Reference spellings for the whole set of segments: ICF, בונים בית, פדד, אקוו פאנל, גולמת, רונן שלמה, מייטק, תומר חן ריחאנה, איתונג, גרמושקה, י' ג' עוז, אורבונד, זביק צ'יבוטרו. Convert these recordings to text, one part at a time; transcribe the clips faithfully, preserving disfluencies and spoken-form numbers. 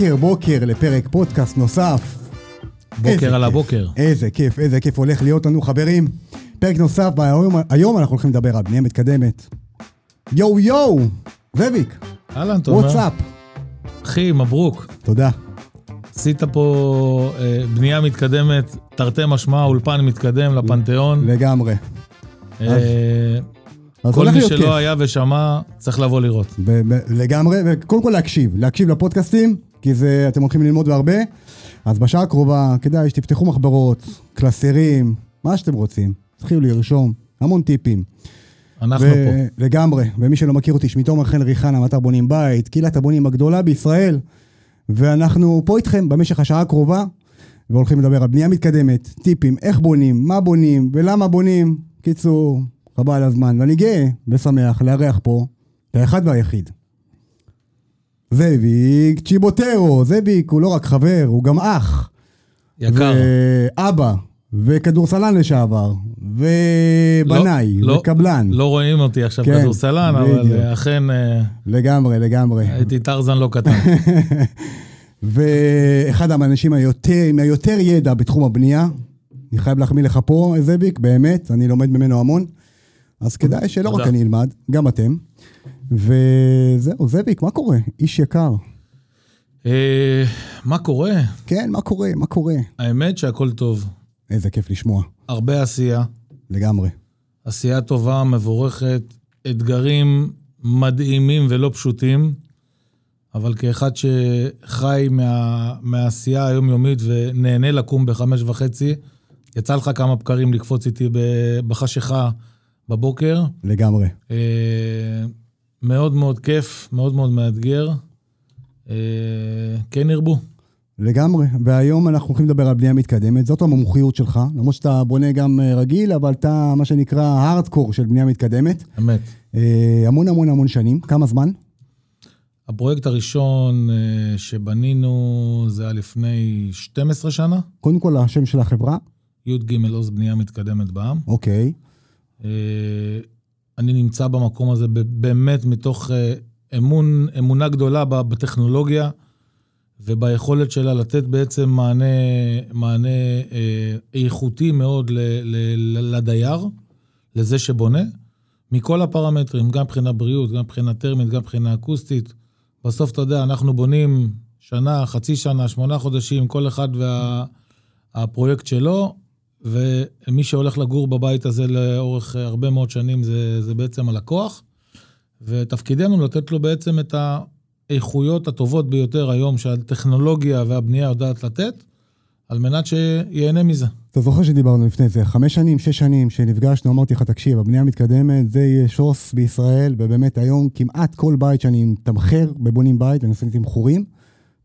בוקר בוקר לפרק פודקאסט נוסף. בוקר על הבוקר. איזה כיף, איזה כיף הולך להיות לנו חברים. פרק נוסף, היום אנחנו הולכים לדבר על בנייה מתקדמת. יו יו, זביק. אהלן, תומר. וואטסאפ. אחי, מברוק. תודה. עשית פה בנייה מתקדמת, תרתי משמע, אולפן מתקדם לפנתיאון. לגמרי. כל מי שלא היה ושמע, צריך לבוא לראות. לגמרי, וקודם כל להקשיב, להקשיב לפודקאסטים. כי זה, אתם הולכים ללמוד בהרבה, אז בשעה הקרובה כדאי שתפתחו מחברות, קלסרים, מה שאתם רוצים, תתחילו לרשום, המון טיפים. אנחנו ו- פה. לגמרי, ומי שלא מכיר אותי, שמי תומר חן ריחאנה, מטר בונים בית, קהילת הבונים הגדולה בישראל, ואנחנו פה איתכם במשך השעה הקרובה, והולכים לדבר על בנייה מתקדמת, טיפים, איך בונים, מה בונים, ולמה בונים, קיצור, רבה על הזמן, ואני גאה ושמח להריח פה, את האחד והיחיד. זביק צ'יבוטרו, זביק הוא לא רק חבר, הוא גם אח. יקר. ואבא, וכדורסלן לשעבר, ובנאי, לא, וקבלן. לא, לא רואים אותי עכשיו כן, כדורסלן, בדיוק. אבל אכן... לגמרי, לגמרי. הייתי טרזן לא קטן. ואחד האנשים היותר, עם היותר ידע בתחום הבנייה, אני חייב להחמיא לך פה, זביק, באמת, אני לומד ממנו המון, אז כדאי שלא רק אני אלמד, גם אתם. וזהו, זביק, מה קורה? איש יקר. מה קורה? כן, מה קורה? מה קורה? האמת שהכל טוב. איזה כיף לשמוע. הרבה עשייה. לגמרי. עשייה טובה, מבורכת, אתגרים מדהימים ולא פשוטים, אבל כאחד שחי מהעשייה היומיומית ונהנה לקום בחמש וחצי, יצא לך כמה בקרים לקפוץ איתי בחשיכה בבוקר. לגמרי. מאוד מאוד כיף, מאוד מאוד מאתגר. כן ירבו. לגמרי, והיום אנחנו הולכים לדבר על בנייה מתקדמת, זאת המומחיות שלך, למרות שאתה בונה גם רגיל, אבל אתה מה שנקרא הארדקור של בנייה מתקדמת. אמת. המון המון המון שנים, כמה זמן? הפרויקט הראשון שבנינו זה היה לפני שתים עשרה שנה. קודם כל השם של החברה? י' ג' עוז בנייה מתקדמת בעם. אוקיי. אני נמצא במקום הזה באמת מתוך אמון, אמונה גדולה בטכנולוגיה וביכולת שלה לתת בעצם מענה, מענה איכותי מאוד ל, ל, לדייר, לזה שבונה, מכל הפרמטרים, גם מבחינה בריאות, גם מבחינה טרמית, גם מבחינה אקוסטית. בסוף אתה יודע, אנחנו בונים שנה, חצי שנה, שמונה חודשים, כל אחד והפרויקט שלו, ומי שהולך לגור בבית הזה לאורך הרבה מאוד שנים, זה, זה בעצם הלקוח, ותפקידנו לתת לו בעצם את האיכויות הטובות ביותר היום, שהטכנולוגיה והבנייה יודעת לתת, על מנת שיהנה מזה. אתה זוכר שדיברנו לפני זה, חמש שנים, שש שנים, שנפגשנו, אמרתי לך, תקשיב, הבנייה מתקדמת, זה יהיה שוס בישראל, ובאמת היום כמעט כל בית שאני תמחר בבונים בית, אני עושה תמחורים,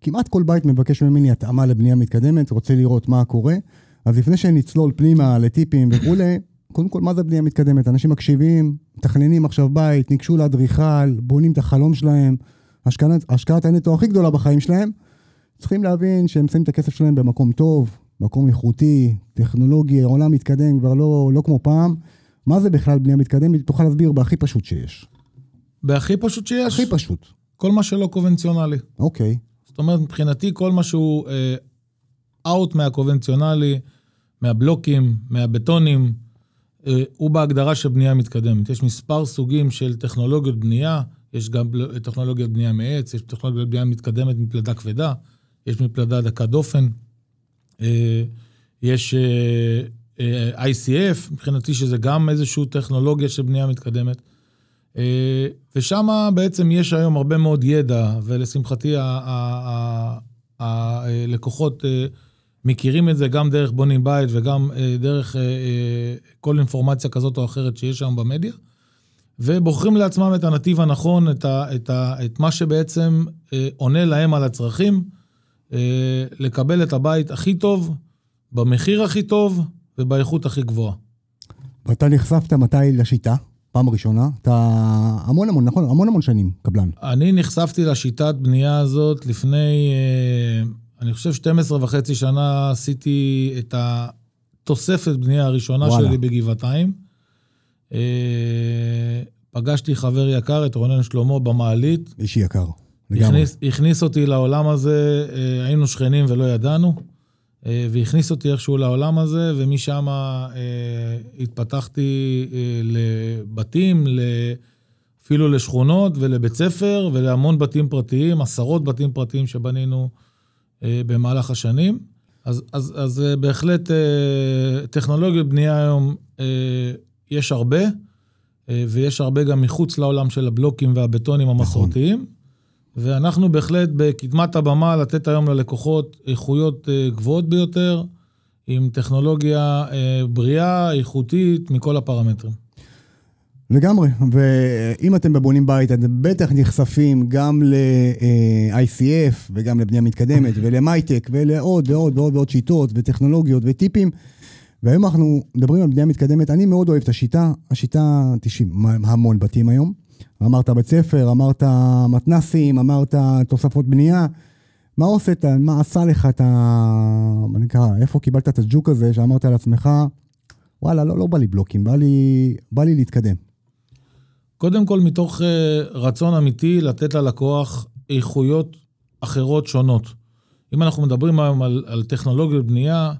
כמעט כל בית מבקש ממני התאמה לבנייה מתקדמת, רוצה לראות מה קורה, אז לפני שנצלול פנימה לטיפים וכולי, קודם כל, מה זה בנייה מתקדמת? אנשים מקשיבים, תכננים עכשיו בית, ניגשו לאדריכל, בונים את החלום שלהם, השקעת הנטו הכי גדולה בחיים שלהם, צריכים להבין שהם שמים את הכסף שלהם במקום טוב, מקום איכותי, טכנולוגיה, עולם מתקדם, כבר לא, לא כמו פעם. מה זה בכלל בנייה מתקדמת? תוכל להסביר בהכי פשוט שיש. בהכי פשוט שיש? הכי פשוט. כל מה שלא קונבנציונלי. אוקיי. זאת אומרת, מבחינתי, כל מה שהוא... אאוט מהקונבנציונלי, מהבלוקים, מהבטונים, הוא בהגדרה של בנייה מתקדמת. יש מספר סוגים של טכנולוגיות בנייה, יש גם טכנולוגיות בנייה מעץ, יש טכנולוגיות בנייה מתקדמת מפלדה כבדה, יש מפלדה דקה דופן, יש איי סי אף, מבחינתי שזה גם איזושהי טכנולוגיה של בנייה מתקדמת, ושם בעצם יש היום הרבה מאוד ידע, ולשמחתי הלקוחות... מכירים את זה גם דרך בונים בית וגם דרך כל אינפורמציה כזאת או אחרת שיש שם במדיה, ובוחרים לעצמם את הנתיב הנכון, את, ה, את, ה, את מה שבעצם עונה להם על הצרכים, לקבל את הבית הכי טוב, במחיר הכי טוב ובאיכות הכי גבוהה. ואתה נחשפת מתי לשיטה? פעם ראשונה, אתה המון המון, נכון, המון המון שנים קבלן. אני נחשפתי לשיטת בנייה הזאת לפני... אני חושב שתים עשרה וחצי שנה עשיתי את התוספת בנייה הראשונה וואלה. שלי בגבעתיים. פגשתי חבר יקר, את רונן שלמה, במעלית. אישי יקר, הכניס, הכניס אותי לעולם הזה, היינו שכנים ולא ידענו, והכניס אותי איכשהו לעולם הזה, ומשם התפתחתי לבתים, אפילו לשכונות ולבית ספר, ולהמון בתים פרטיים, עשרות בתים פרטיים שבנינו במהלך השנים. אז, אז, אז בהחלט טכנולוגיות בנייה היום יש הרבה, ויש הרבה גם מחוץ לעולם של הבלוקים והבטונים המסורתיים. ואנחנו בהחלט בקדמת הבמה לתת היום ללקוחות איכויות גבוהות ביותר, עם טכנולוגיה בריאה, איכותית, מכל הפרמטרים. לגמרי, ואם אתם בבונים בית, אתם בטח נחשפים גם ל-איי סי אף וגם לבנייה מתקדמת ולמייטק ולעוד ועוד ועוד ועוד שיטות וטכנולוגיות וטיפים, והיום אנחנו מדברים על בנייה מתקדמת. אני מאוד אוהב את השיטה, השיטה תשעים, המון בתים היום. אמרת בית ספר, אמרת מתנסים, אמרת תוספות בנייה. מה עושה, מה עשה לך את ה... איפה קיבלת את הג'וק הזה שאמרת על עצמך, וואלה, לא, לא בא לי בלוקים, בא לי, בא לי להתקדם? קודם כל, מתוך רצון אמיתי לתת ללקוח איכויות אחרות שונות. אם אנחנו מדברים היום על, על טכנולוגיה בנייה,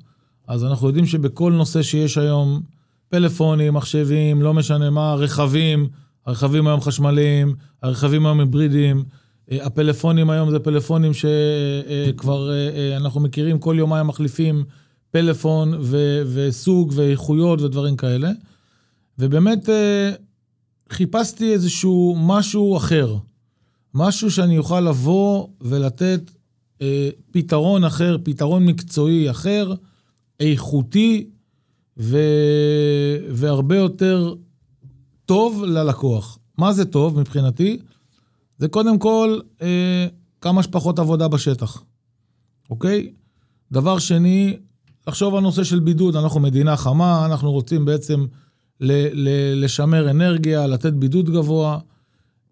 אז אנחנו יודעים שבכל נושא שיש היום, פלאפונים, מחשבים, לא משנה מה, רכבים, הרכבים היום חשמליים, הרכבים היום היברידים, הפלאפונים היום זה פלאפונים שכבר אנחנו מכירים, כל יומיים מחליפים פלאפון ו- וסוג ואיכויות ודברים כאלה. ובאמת חיפשתי איזשהו משהו אחר, משהו שאני אוכל לבוא ולתת פתרון אחר, פתרון מקצועי אחר, איכותי ו- והרבה יותר טוב ללקוח. מה זה טוב מבחינתי? זה קודם כל אה, כמה שפחות עבודה בשטח. אוקיי? דבר שני, לחשוב על נושא של בידוד. אנחנו מדינה חמה, אנחנו רוצים בעצם ל- ל- לשמר אנרגיה, לתת בידוד גבוה.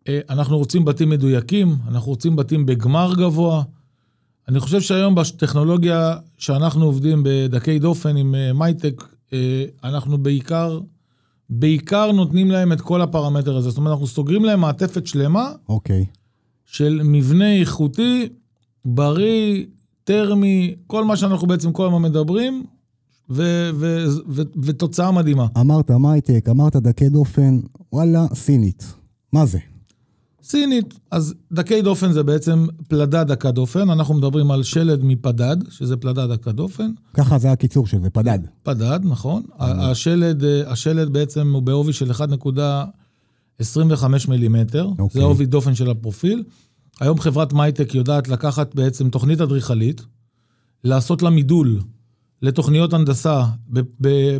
אה, אנחנו רוצים בתים מדויקים, אנחנו רוצים בתים בגמר גבוה. אני חושב שהיום בטכנולוגיה שאנחנו עובדים בדקי דופן עם אה, מייטק, אה, אנחנו בעיקר... בעיקר נותנים להם את כל הפרמטר הזה. זאת אומרת, אנחנו סוגרים להם מעטפת שלמה, אוקיי. של מבנה איכותי, בריא, טרמי, כל מה שאנחנו בעצם כל הזמן מדברים, ו- ו- ו- ו- ותוצאה מדהימה. אמרת מייטק, אמרת דקי דופן, וואלה, סינית. מה זה? סינית. אז דקי דופן זה בעצם פלדה דקה דופן. אנחנו מדברים על שלד מפדד, שזה פלדה דקה דופן. ככה זה הקיצור של זה, פדד. פדד, נכון. השלד, השלד בעצם הוא בעובי של אחד נקודה עשרים וחמש מילימטר. זה עובי דופן של הפרופיל. היום חברת מייטק יודעת לקחת בעצם תוכנית אדריכלית, לעשות לה מידול לתוכניות הנדסה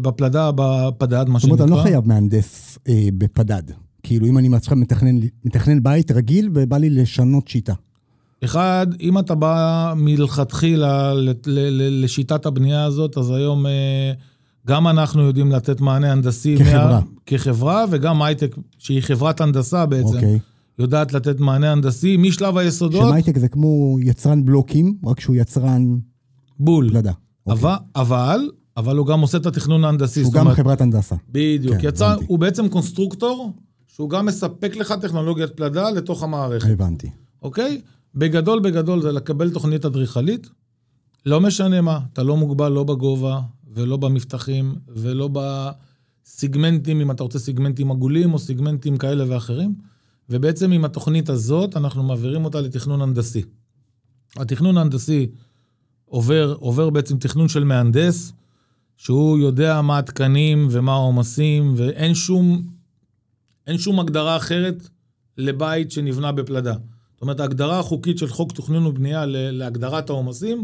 בפלדה, בפדד, מה שנקרא. זאת אומרת, אני לא חייב מהנדס בפדד. כאילו, אם אני מצליח מתכנן, מתכנן בית רגיל, ובא לי לשנות שיטה. אחד, אם אתה בא מלכתחילה לשיטת הבנייה הזאת, אז היום גם אנחנו יודעים לתת מענה הנדסי כחברה, כחברה וגם מייטק, שהיא חברת הנדסה בעצם, אוקיי. יודעת לתת מענה הנדסי משלב היסודות. שמייטק זה כמו יצרן בלוקים, רק שהוא יצרן... בול. לדע. אוקיי. אבל... אבל הוא גם עושה את התכנון ההנדסי. הוא גם אומרת, חברת הנדסה. בדיוק. כן, יצא, הוא בעצם קונסטרוקטור, שהוא גם מספק לך טכנולוגיית פלדה לתוך המערכת. הבנתי. אוקיי? בגדול, בגדול, זה לקבל תוכנית אדריכלית, לא משנה מה, אתה לא מוגבל, לא בגובה, ולא במפתחים, ולא בסיגמנטים, אם אתה רוצה סיגמנטים עגולים, או סיגמנטים כאלה ואחרים, ובעצם עם התוכנית הזאת, אנחנו מעבירים אותה לתכנון הנדסי. התכנון ההנדסי עובר, עובר בעצם תכנון של מהנדס, שהוא יודע מה התקנים ומה העומסים, ואין שום, אין שום הגדרה אחרת לבית שנבנה בפלדה. זאת אומרת, ההגדרה החוקית של חוק תכנון ובנייה להגדרת העומסים,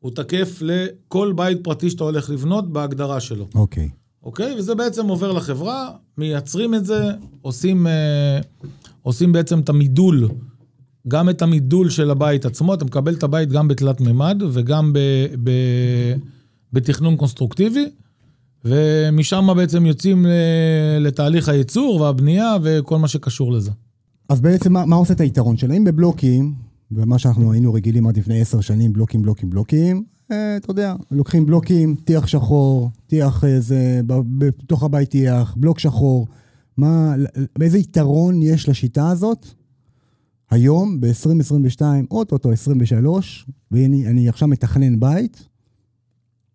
הוא תקף לכל בית פרטי שאתה הולך לבנות בהגדרה שלו. אוקיי. אוקיי? וזה בעצם עובר לחברה, מייצרים את זה, עושים, עושים בעצם את המידול, גם את המידול של הבית עצמו, אתה מקבל את הבית גם בתלת ממד, וגם ב... ב בתכנון קונסטרוקטיבי, ומשם בעצם יוצאים לתהליך הייצור והבנייה וכל מה שקשור לזה. אז בעצם מה, מה עושה את היתרון שלה? אם בבלוקים, ומה שאנחנו היינו רגילים עד לפני עשר שנים, בלוקים, בלוקים, בלוקים, אה, אתה יודע, לוקחים בלוקים, טיח שחור, טיח איזה, בתוך הבית טיח, בלוק שחור, מה, באיזה יתרון יש לשיטה הזאת? היום, ב-עשרים עשרים ושתיים, אוטוטו עשרים ושלוש, ואני עכשיו מתכנן בית,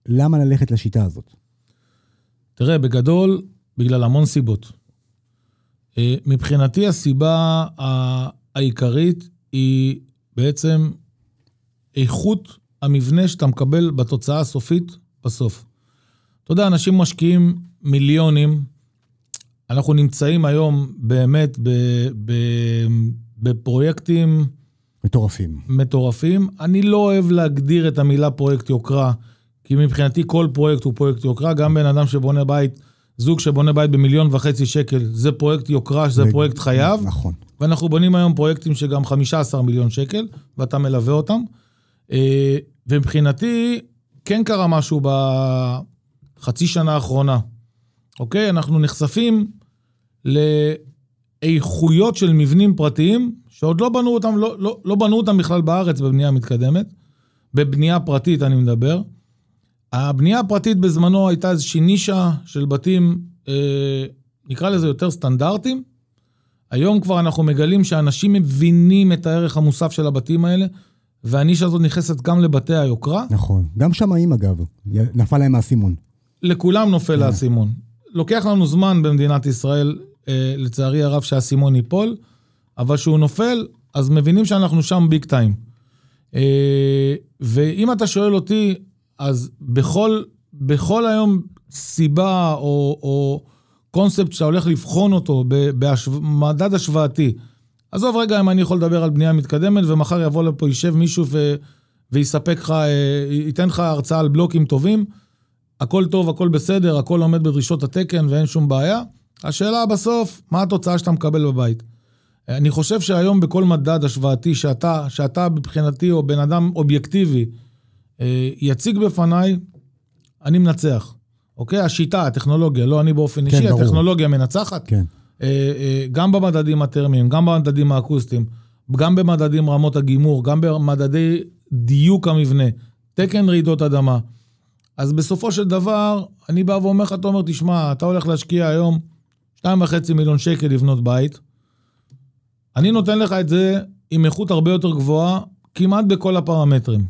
למה ללכת לשיטה הזאת? תראה, בגדול, בגלל המון סיבות. מבחינתי הסיבה העיקרית היא בעצם איכות המבנה שאתה מקבל בתוצאה הסופית בסוף. אתה יודע, אנשים משקיעים מיליונים, אנחנו נמצאים היום באמת בפרויקטים מטורפים. מטורפים. אני לא אוהב להגדיר את המילה פרויקט יוקרה, כי מבחינתי כל פרויקט הוא פרויקט יוקרה, גם בן אדם שבונה בית, זוג שבונה בית במיליון וחצי שקל, זה פרויקט יוקרה, זה פרויקט חייב. נכון. ואנחנו בונים היום פרויקטים שגם חמישה עשר מיליון שקל, ואתה מלווה אותם. ומבחינתי, כן קרה משהו בחצי שנה האחרונה. אוקיי? אנחנו נחשפים לאיכויות של מבנים פרטיים, שעוד לא בנו אותם, לא, לא, לא בנו אותם בכלל בארץ בבנייה מתקדמת. בבנייה פרטית אני מדבר. הבנייה הפרטית בזמנו הייתה איזושהי נישה של בתים, אה, נקרא לזה יותר סטנדרטים. היום כבר אנחנו מגלים שאנשים מבינים את הערך המוסף של הבתים האלה, והנישה הזאת נכנסת גם לבתי היוקרה. נכון, גם שמאים אגב, נפל להם הסימון. לכולם נופל הסימון. לוקח לנו זמן במדינת ישראל, אה, לצערי הרב שהסימון ייפול, אבל שהוא נופל, אז מבינים שאנחנו שם ביג טיים. אה, ואם אתה שואל אותי, אז בכל, בכל היום סיבה או, או קונספט שאתה הולך לבחון אותו במדד השוואתי, עזוב רגע אם אני יכול לדבר על בנייה מתקדמת, ומחר יבוא לפה, יישב מישהו ו, ויספק לך, ייתן לך הרצאה על בלוקים טובים, הכל טוב, הכל בסדר, הכל עומד בדרישות התקן ואין שום בעיה. השאלה בסוף, מה התוצאה שאתה מקבל בבית? אני חושב שהיום בכל מדד השוואתי שאתה, שאתה מבחינתי או בן אדם אובייקטיבי, יציג בפניי, אני מנצח. אוקיי? השיטה, הטכנולוגיה, לא אני באופן אישי, הטכנולוגיה מנצחת. גם במדדים הטרמיים, גם במדדים האקוסטיים, גם במדדים רמות הגימור, גם במדדי דיוק המבנה, תקן רעידות אדמה. אז בסופו של דבר, אני בא ואומר לך, תומר, תשמע, אתה הולך להשקיע היום שתיים וחצי מיליון שקל לבנות בית. אני נותן לך את זה עם איכות הרבה יותר גבוהה, כמעט בכל הפרמטרים.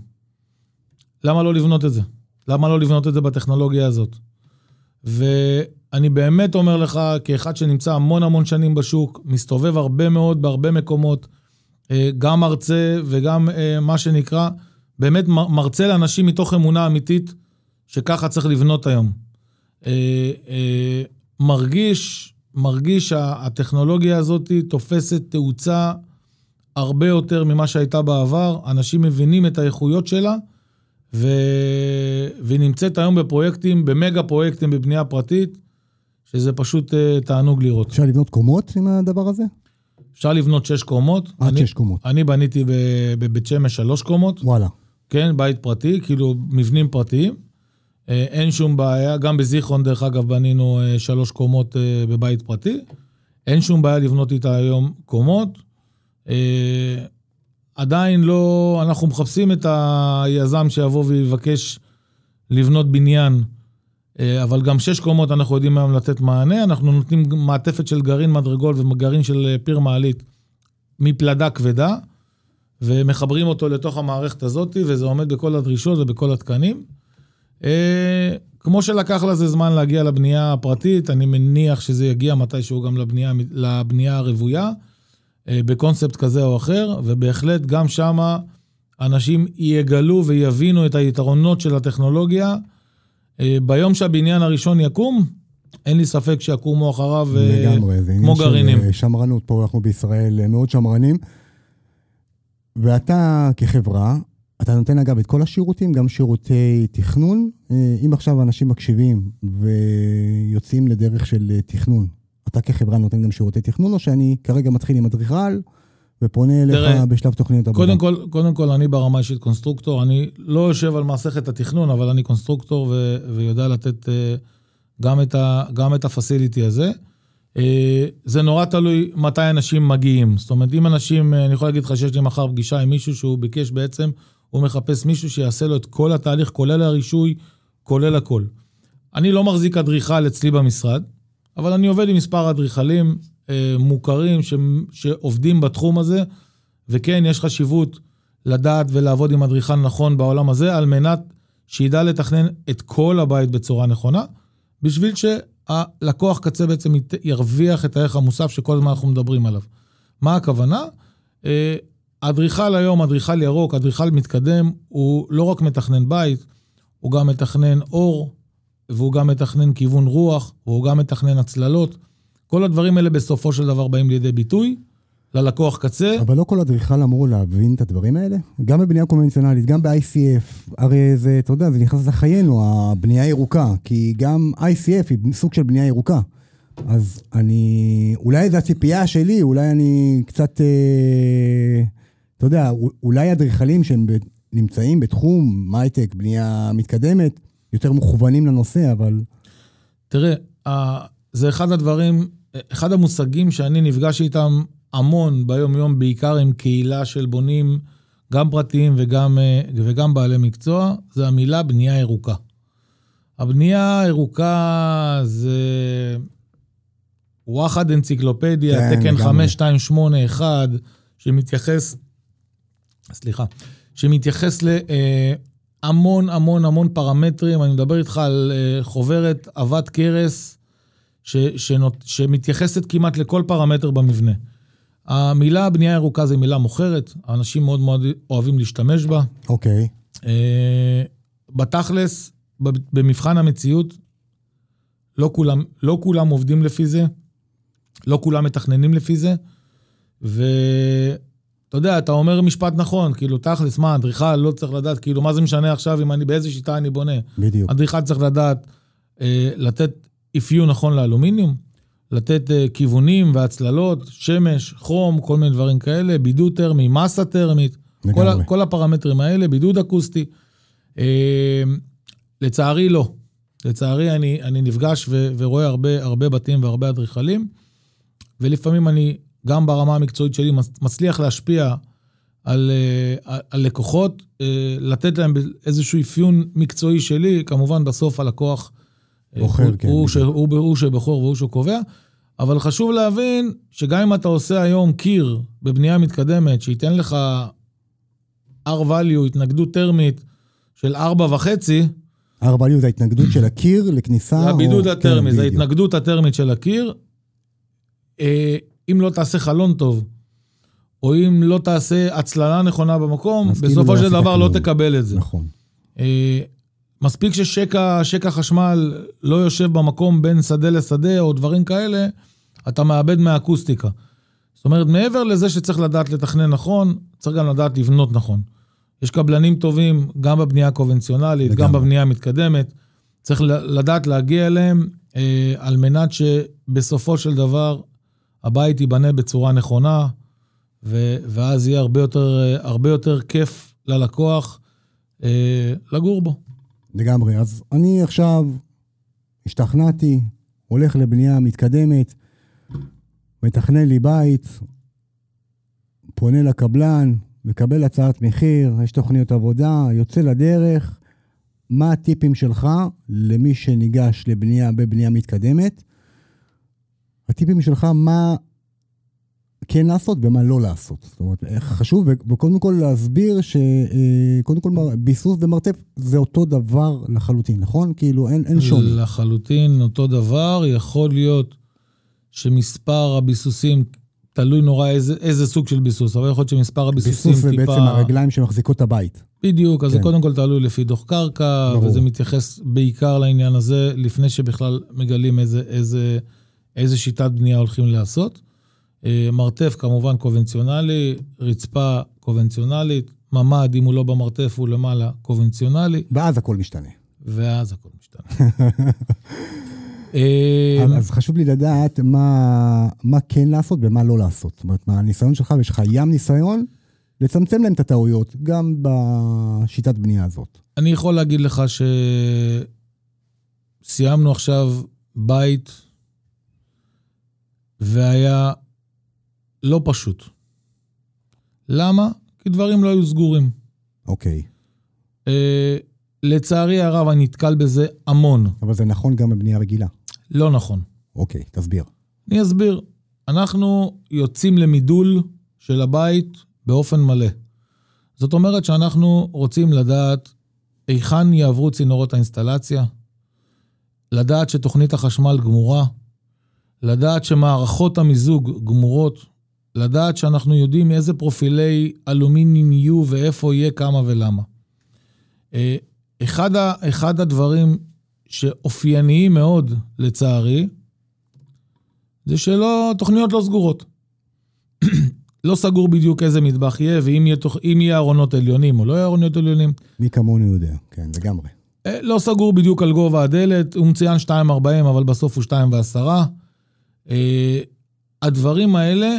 למה לא לבנות את זה? למה לא לבנות את זה בטכנולוגיה הזאת? ואני באמת אומר לך, כאחד שנמצא המון המון שנים בשוק, מסתובב הרבה מאוד, בהרבה מקומות, גם מרצה וגם מה שנקרא, באמת מרצה לאנשים מתוך אמונה אמיתית, שככה צריך לבנות היום. מרגיש, מרגיש שהטכנולוגיה הזאת תופסת תאוצה הרבה יותר ממה שהייתה בעבר, אנשים מבינים את האיכויות שלה, ו... ונמצאת היום בפרויקטים, במגה פרויקטים בבנייה פרטית, שזה פשוט uh, תענוג לראות. אפשר לבנות קומות עם הדבר הזה? אפשר לבנות שש קומות. עד אני, שש קומות. אני בניתי בבית שמש שלוש קומות. וואלה. כן, בית פרטי, כאילו מבנים פרטיים. אה, אין שום בעיה, גם בזיכרון דרך אגב בנינו אה, שלוש קומות אה, בבית פרטי. אין שום בעיה לבנות איתה היום קומות. אה... עדיין לא, אנחנו מחפשים את היזם שיבוא ויבקש לבנות בניין, אבל גם שש קומות אנחנו יודעים היום לתת מענה, אנחנו נותנים מעטפת של גרעין מדרגול וגרעין של פיר מעלית מפלדה כבדה, ומחברים אותו לתוך המערכת הזאת, וזה עומד בכל הדרישות ובכל התקנים. כמו שלקח לזה זמן להגיע לבנייה הפרטית, אני מניח שזה יגיע מתישהו גם לבנייה, לבנייה הרוויה, בקונספט כזה או אחר, ובהחלט גם שמה אנשים יגלו ויבינו את היתרונות של הטכנולוגיה. ביום שהבניין הראשון יקום, אין לי ספק שיקומו אחריו כמו גרעינים. שמרנות, פה אנחנו בישראל מאוד שמרנים, ואתה כחברה, אתה נותן אגב את כל השירותים, גם שירותי תכנון. אם עכשיו אנשים מקשיבים ויוצאים לדרך של תכנון, אתה כחברה נותן גם שירותי תכנון, או שאני כרגע מתחיל עם אדריכל, ופונה אליך בשלב תוכניות הבאה? קודם כל, קודם כל, אני ברמה אישית קונסטרוקטור, אני לא יושב על מסכת התכנון, אבל אני קונסטרוקטור, ו- ויודע לתת uh, גם את ה- גם את הפסיליטי הזה. Uh, זה נורא תלוי מתי אנשים מגיעים. זאת אומרת, אם אנשים, uh, אני יכול להגיד לך שיש לי מחר פגישה עם מישהו, שהוא ביקש בעצם, הוא מחפש מישהו שיעשה לו את כל התהליך, כולל הרישוי, כולל הכל. אני לא מחזיק אדריכל אצלי במשרד, אבל אני עובד עם מספר אדריכלים אה, מוכרים ש, שעובדים בתחום הזה, וכן, יש חשיבות לדעת ולעבוד עם מדריכן נכון בעולם הזה, על מנת שידע לתכנן את כל הבית בצורה נכונה, בשביל שהלקוח קצה בעצם ירוויח את הערך המוסף שכל הזמן אנחנו מדברים עליו. מה הכוונה? אדריכל היום, אדריכל ירוק, אדריכל מתקדם, הוא לא רק מתכנן בית, הוא גם מתכנן אור, והוא גם מתכנן כיוון רוח, והוא גם מתכנן הצללות. כל הדברים האלה בסופו של דבר באים לידי ביטוי, ללקוח קצה. אבל לא כל אדריכל אמור להבין את הדברים האלה? גם בבנייה קונבנציונלית, גם ב-איי סי אף, הרי זה, אתה יודע, זה נכנס לחיינו, הבנייה הירוקה, כי גם איי סי אף היא סוג של בנייה ירוקה. אז אני, אולי זו הציפייה שלי, אולי אני קצת, אה, אתה יודע, אולי אדריכלים שהם נמצאים בתחום מייטק, בנייה מתקדמת, יותר מכוונים לנושא, אבל... תראה, זה אחד הדברים, אחד המושגים שאני נפגש איתם המון ביום יום, בעיקר עם קהילה של בונים, גם פרטיים וגם, וגם בעלי מקצוע, זה המילה בנייה ירוקה. הבנייה ירוקה זה... וואחד אנציקלופדיה, תקן חמש שתיים שמונה אחת, שמתייחס, סליחה, שמתייחס להמון המון המון פרמטרים, אני מדבר איתך על חוברת אבת קרס, שמתייחסת כמעט לכל פרמטר במבנה. המילה בנייה ירוקה זה מילה מוכרת, האנשים מאוד מאוד אוהבים להשתמש בה. אוקיי. בתכלס, במבחן המציאות, לא כולם, לא כולם עובדים לפי זה, לא כולם מתכננים לפי זה, ואתה יודע, אתה אומר משפט נכון, כאילו תכלס, מה, אדריכל לא צריך לדעת, כאילו מה זה משנה עכשיו, אם אני באיזה שיטה אני בונה. בדיוק. אדריכל צריך לדעת, אה, לתת אפיון נכון לאלומיניום, לתת אה, כיוונים והצללות, שמש, חום, כל מיני דברים כאלה, בידוד טרמי, מסה טרמית, כל, ה, כל הפרמטרים האלה, בידוד אקוסטי, אה, לצערי לא. לצערי אני, אני נפגש ו, ורואה הרבה, הרבה בתים והרבה אדריכלים, ולפעמים אני, גם ברמה המקצועית שלי, מצליח להשפיע על, על, על לקוחות, לתת להם איזשהו אפיון מקצועי שלי, כמובן בסוף הלקוח, בוחר, הוא, כן, הוא, ש, הוא, הוא שבחור והוא שקובע, אבל חשוב להבין שגם אם אתה עושה היום קיר בבנייה מתקדמת, שייתן לך R value, התנגדות טרמית של ארבע וחצי, ארבע ליו, זה ההתנגדות של הקיר לכניסה... זה הבידוד הטרמי, זה ההתנגדות הטרמית של הקיר. אם לא תעשה חלון טוב, או אם לא תעשה הצללה נכונה במקום, בסופו של דבר לא תקבל את זה. נכון. מספיק ששקע חשמל לא יושב במקום בין שדה לשדה, או דברים כאלה, אתה מאבד מהאקוסטיקה. זאת אומרת, מעבר לזה שצריך לדעת לתכנן נכון, צריך גם לדעת לבנות נכון. יש קבלנים טובים, גם בבנייה הקונבנציונלית, גם בבנייה המתקדמת. צריך לדעת להגיע אליהם, אה, על מנת שבסופו של דבר, הבית ייבנה בצורה נכונה, ו- ואז יהיה הרבה יותר, הרבה יותר כיף ללקוח, אה, לגור בו. לגמרי. אז אני עכשיו השתכנעתי, הולך לבנייה מתקדמת, מתכנן לי בית, פונה לקבלן, מקבל הצעת מחיר, יש תוכניות עבודה, יוצא לדרך. מה הטיפים שלך למי שניגש לבנייה בבנייה מתקדמת? הטיפים שלך מה כן לעשות ומה לא לעשות. זאת אומרת, חשוב, וקודם כל להסביר שקודם כל ביסוס ומרתף זה אותו דבר לחלוטין, נכון? כאילו אין, אין שוני. לחלוטין אותו דבר, יכול להיות שמספר הביסוסים תלוי נורא איזה, איזה סוג של ביסוס, אבל יכול להיות שמספר הביסוסים ביסוס טיפה... ביסוס ובעצם הרגליים שמחזיקות את הבית. בדיוק, אז כן. זה קודם כל תלוי לפי דוח קרקע, ברור. וזה מתייחס בעיקר לעניין הזה, לפני שבכלל מגלים איזה, איזה, איזה שיטת בנייה הולכים לעשות. מרתף כמובן קונבנציונלי, רצפה קונבנציונלית, ממד, אם הוא לא במרתף, הוא למעלה קונבנציונלי. ואז הכל משתנה. ואז הכל משתנה. אז חשוב לי לדעת מה, מה כן לעשות ומה לא לעשות. זאת אומרת, מה הניסיון שלך, ויש לך ים ניסיון, לצמצם להם את הטעויות, גם בשיטת בנייה הזאת. אני יכול להגיד לך שסיימנו עכשיו בית, והיה לא פשוט. למה? כי דברים לא היו סגורים. אוקיי. אה, לצערי הרב, אני נתקל בזה המון. אבל זה נכון גם בבנייה רגילה. לא נכון. אוקיי, תסביר. אני אסביר. אנחנו יוצאים למידול של הבית באופן מלא. זאת אומרת שאנחנו רוצים לדעת איכן יעברו צינורות האינסטלציה, לדעת שתוכנית החשמל גמורה, לדעת שמערכות המיזוג גמורות, לדעת שאנחנו יודעים איזה פרופילי אלומינים יהיו ואיפה יהיה כמה ולמה. אחד, אחד הדברים שאופייניים מאוד לצערי, זה שלא, תוכניות לא סגורות. לא סגור בדיוק איזה מטבח יהיה, ואם יהיה, יהיה ארונות עליונים או לא יהיה ארונות עליונים. מי כמוני יודע, כן, לגמרי. לא סגור בדיוק על גובה הדלת, הוא מציין שתיים ארבעים, אבל בסוף הוא שתיים עשר. הדברים האלה...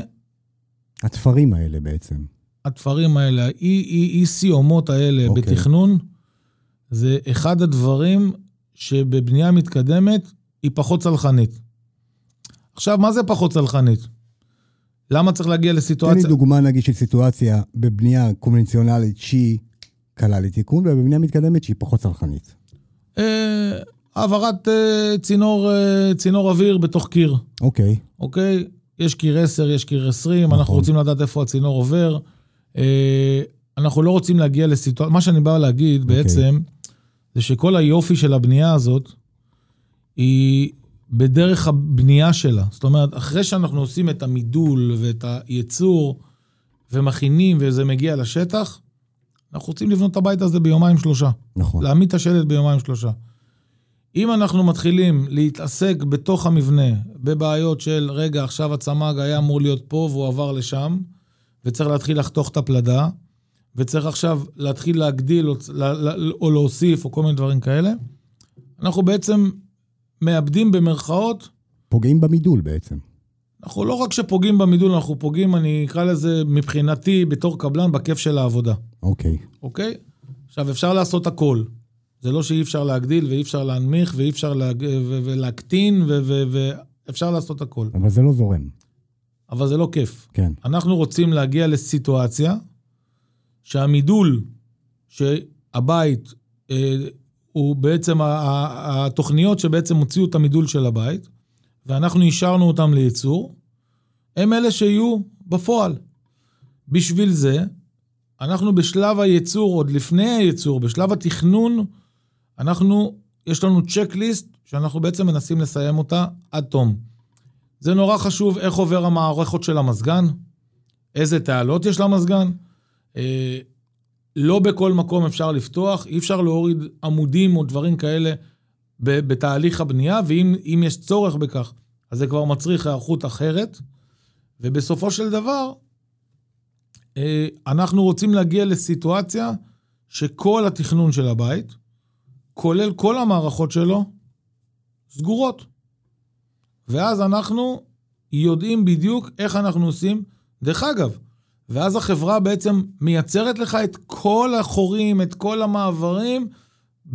התפרים האלה בעצם. התפרים האלה, אי סיומות האלה okay. בתכנון, זה אחד הדברים שבבנייה מתקדמת היא פחות צלחנית. עכשיו, מה זה פחות צלחנית? למה צריך להגיע לסיטואציה? תן לי דוגמה נגיד של סיטואציה בבנייה קונבנציונלית שהיא קלה לתיקון, ובבנייה מתקדמת שהיא פחות צלחנית. העברת צינור אוויר בתוך קיר. אוקיי. אוקיי? יש קיר עשר, יש קיר עשרים, אנחנו רוצים לדעת איפה הצינור עובר. אנחנו לא רוצים להגיע לסיטואציה. מה שאני בא להגיד בעצם, זה שכל היופי של הבנייה הזאת, היא... בדרך הבנייה שלה. זאת אומרת, אחרי שאנחנו עושים את המידול ואת היצור ומכינים וזה מגיע לשטח, אנחנו רוצים לבנות את הבית הזה ביומיים שלושה. נכון. להעמיד את השלט ביומיים שלושה. אם אנחנו מתחילים להתעסק בתוך המבנה, בבעיות של, רגע, עכשיו הצמג היה אמור להיות פה והוא עבר לשם, וצריך להתחיל לחתוך את הפלדה, וצריך עכשיו להתחיל להגדיל או, או להוסיף או כל מיני דברים כאלה, אנחנו בעצם... מאבדים במרכאות. פוגעים במידול בעצם. אנחנו לא רק שפוגעים במידול, אנחנו פוגעים, אני אקרא לזה מבחינתי בתור קבלן, בכיף של העבודה. אוקיי. אוקיי? עכשיו אפשר לעשות הכל. זה לא שאי אפשר להגדיל ואי אפשר להנמיך ואי אפשר להקטין ואפשר לעשות הכל. אבל זה לא זורם. אבל זה לא כיף. כן. אנחנו רוצים להגיע לסיטואציה שהמידול שהבית... הוא בעצם התוכניות שבעצם הוציאו את המידול של הבית, ואנחנו השארנו אותם לייצור, הם אלה שיהיו בפועל. בשביל זה, אנחנו בשלב הייצור, עוד לפני הייצור, בשלב התכנון, אנחנו, יש לנו צ'קליסט, שאנחנו בעצם מנסים לסיים אותה עד תום. זה נורא חשוב, איך עובר המערכות של המזגן, איזה תעלות יש למזגן, אה, לא בכל מקום אפשר לפתוח, אי אפשר להוריד עמודים או דברים כאלה בתהליך הבנייה, ואם יש צורך בכך, אז זה כבר מצריך הערכות אחרת, ובסופו של דבר, אנחנו רוצים להגיע לסיטואציה שכל התכנון של הבית, כולל כל המערכות שלו, סגורות. ואז אנחנו יודעים בדיוק איך אנחנו עושים, דרך אגב, ואז החברה בעצם מייצרת לך את כל החורים, את כל המעברים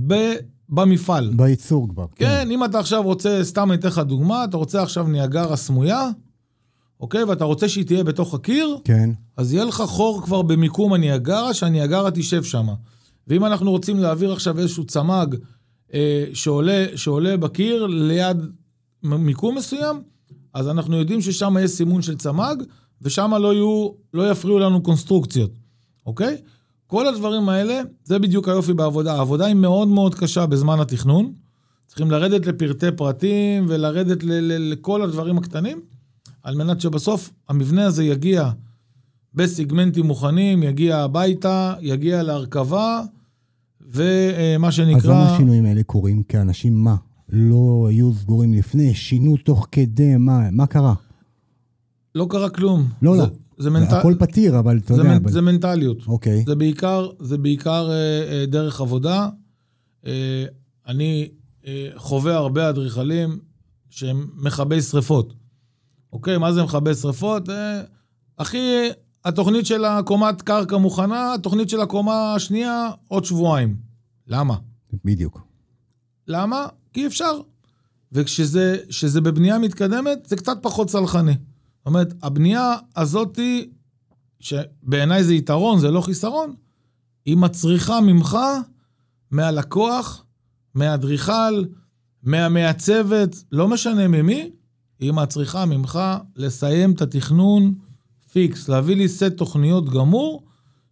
ב- במפעל. בייצור כבר. כן, כן, אם אתה עכשיו רוצה, סתם אתן לך דוגמה, אתה רוצה עכשיו ניאגרה סמויה, אוקיי, ואתה רוצה שהיא תהיה בתוך הקיר, כן. אז יהיה לך חור כבר במיקום הניאגרה, שהניאגרה תישב שם. ואם אנחנו רוצים להעביר עכשיו איזשהו צמג אה, שעולה, שעולה בקיר ליד מיקום מסוים, אז אנחנו יודעים ששם יש סימון של צמג, ושם לא, יהיו, לא יפריעו לנו קונסטרוקציות, אוקיי? כל הדברים האלה, זה בדיוק היופי בעבודה. העבודה היא מאוד מאוד קשה בזמן התכנון, צריכים לרדת לפרטי פרטים, ולרדת ל- ל- לכל הדברים הקטנים, על מנת שבסוף המבנה הזה יגיע בסגמנטים מוכנים, יגיע הביתה, יגיע להרכבה, ומה שנקרא... אז למה השינויים האלה קורים? כי אנשים מה? לא היו סגורים לפני, שינו תוך כדי, מה, מה קרה? לא קרה כלום. לא, לא. זה הכל פתיר, אבל אתה יודע. זה מנטליות. אוקיי. זה בעיקר, זה בעיקר דרך עבודה. אני חווה הרבה אדריכלים שהם מכבי שריפות. אוקיי, מה זה מכבי שריפות? אחי, התוכנית של הקומת קרקע מוכנה, התוכנית של הקומה השנייה עוד שבועיים. למה? בדיוק. למה? כי אפשר. וכשזה, שזה בבנייה מתקדמת, זה קצת פחות סלחני. זאת אומרת, הבנייה הזאת, שבעיניי זה יתרון, זה לא חיסרון, היא מצריכה ממך, מהלקוח, מהאדריכל, מהמעצבת, לא משנה ממי, היא מצריכה ממך לסיים את התכנון פיקס, להביא לי סט תוכניות גמור,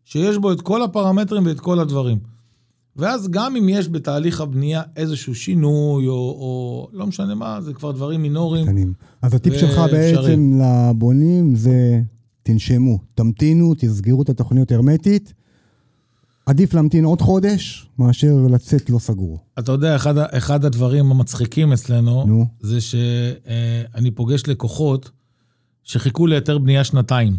שיש בו את כל הפרמטרים ואת כל הדברים. ואז גם אם יש בתהליך הבנייה איזשהו שינוי, או, או לא משנה מה, זה כבר דברים מינוריים. קטנים. אז הטיפ שלך בעצם לבונים זה, תנשמו, תמתינו, תסגרו את התוכניות הרמטית, עדיף להמתין עוד חודש, מאשר לצאת לא סגור. אתה יודע, אחד, אחד הדברים המצחיקים אצלנו, נו. זה שאני פוגש לקוחות, שחיכו ליתר בנייה שנתיים.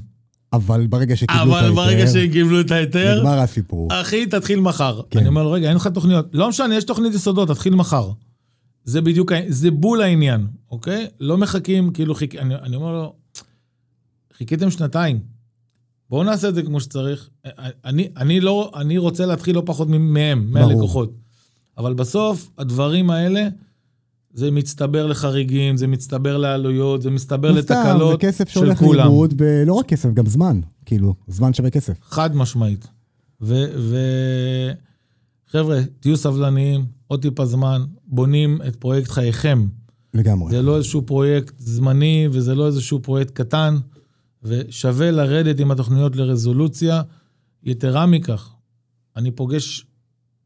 אבל ברגע שקיבלו את היתר... אבל ברגע שקיבלו את היתר... נגמר הסיפור. אחי, תתחיל מחר. כן. אני אומר לו, רגע, אין לך תוכניות. לא משנה, יש תוכנית יסודות, תתחיל מחר. זה בדיוק, זה בול העניין, אוקיי? לא מחכים, כאילו חיכ... אני, אני אומר לו, חיכיתם שנתיים. בואו נעשה את זה כמו שצריך. אני, אני, לא, אני רוצה להתחיל לא פחות מהם, מהלקוחות. אבל בסוף, הדברים האלה, זה מצטבר לחריגים, זה מצטבר לעלויות, זה מצטבר לתקלות של כולם. וכסף שהולך לאיבוד, ולא רק כסף, גם זמן. כאילו, זמן שווה כסף. חד משמעית. ו, ו... חבר'ה, תהיו סבלניים, עוד טיפה זמן, בונים את פרויקט חייכם. לגמרי. זה לא איזשהו פרויקט זמני, וזה לא איזשהו פרויקט קטן. ושווה לרדת עם התוכניות לרזולוציה. יתרה מכך, אני פוגש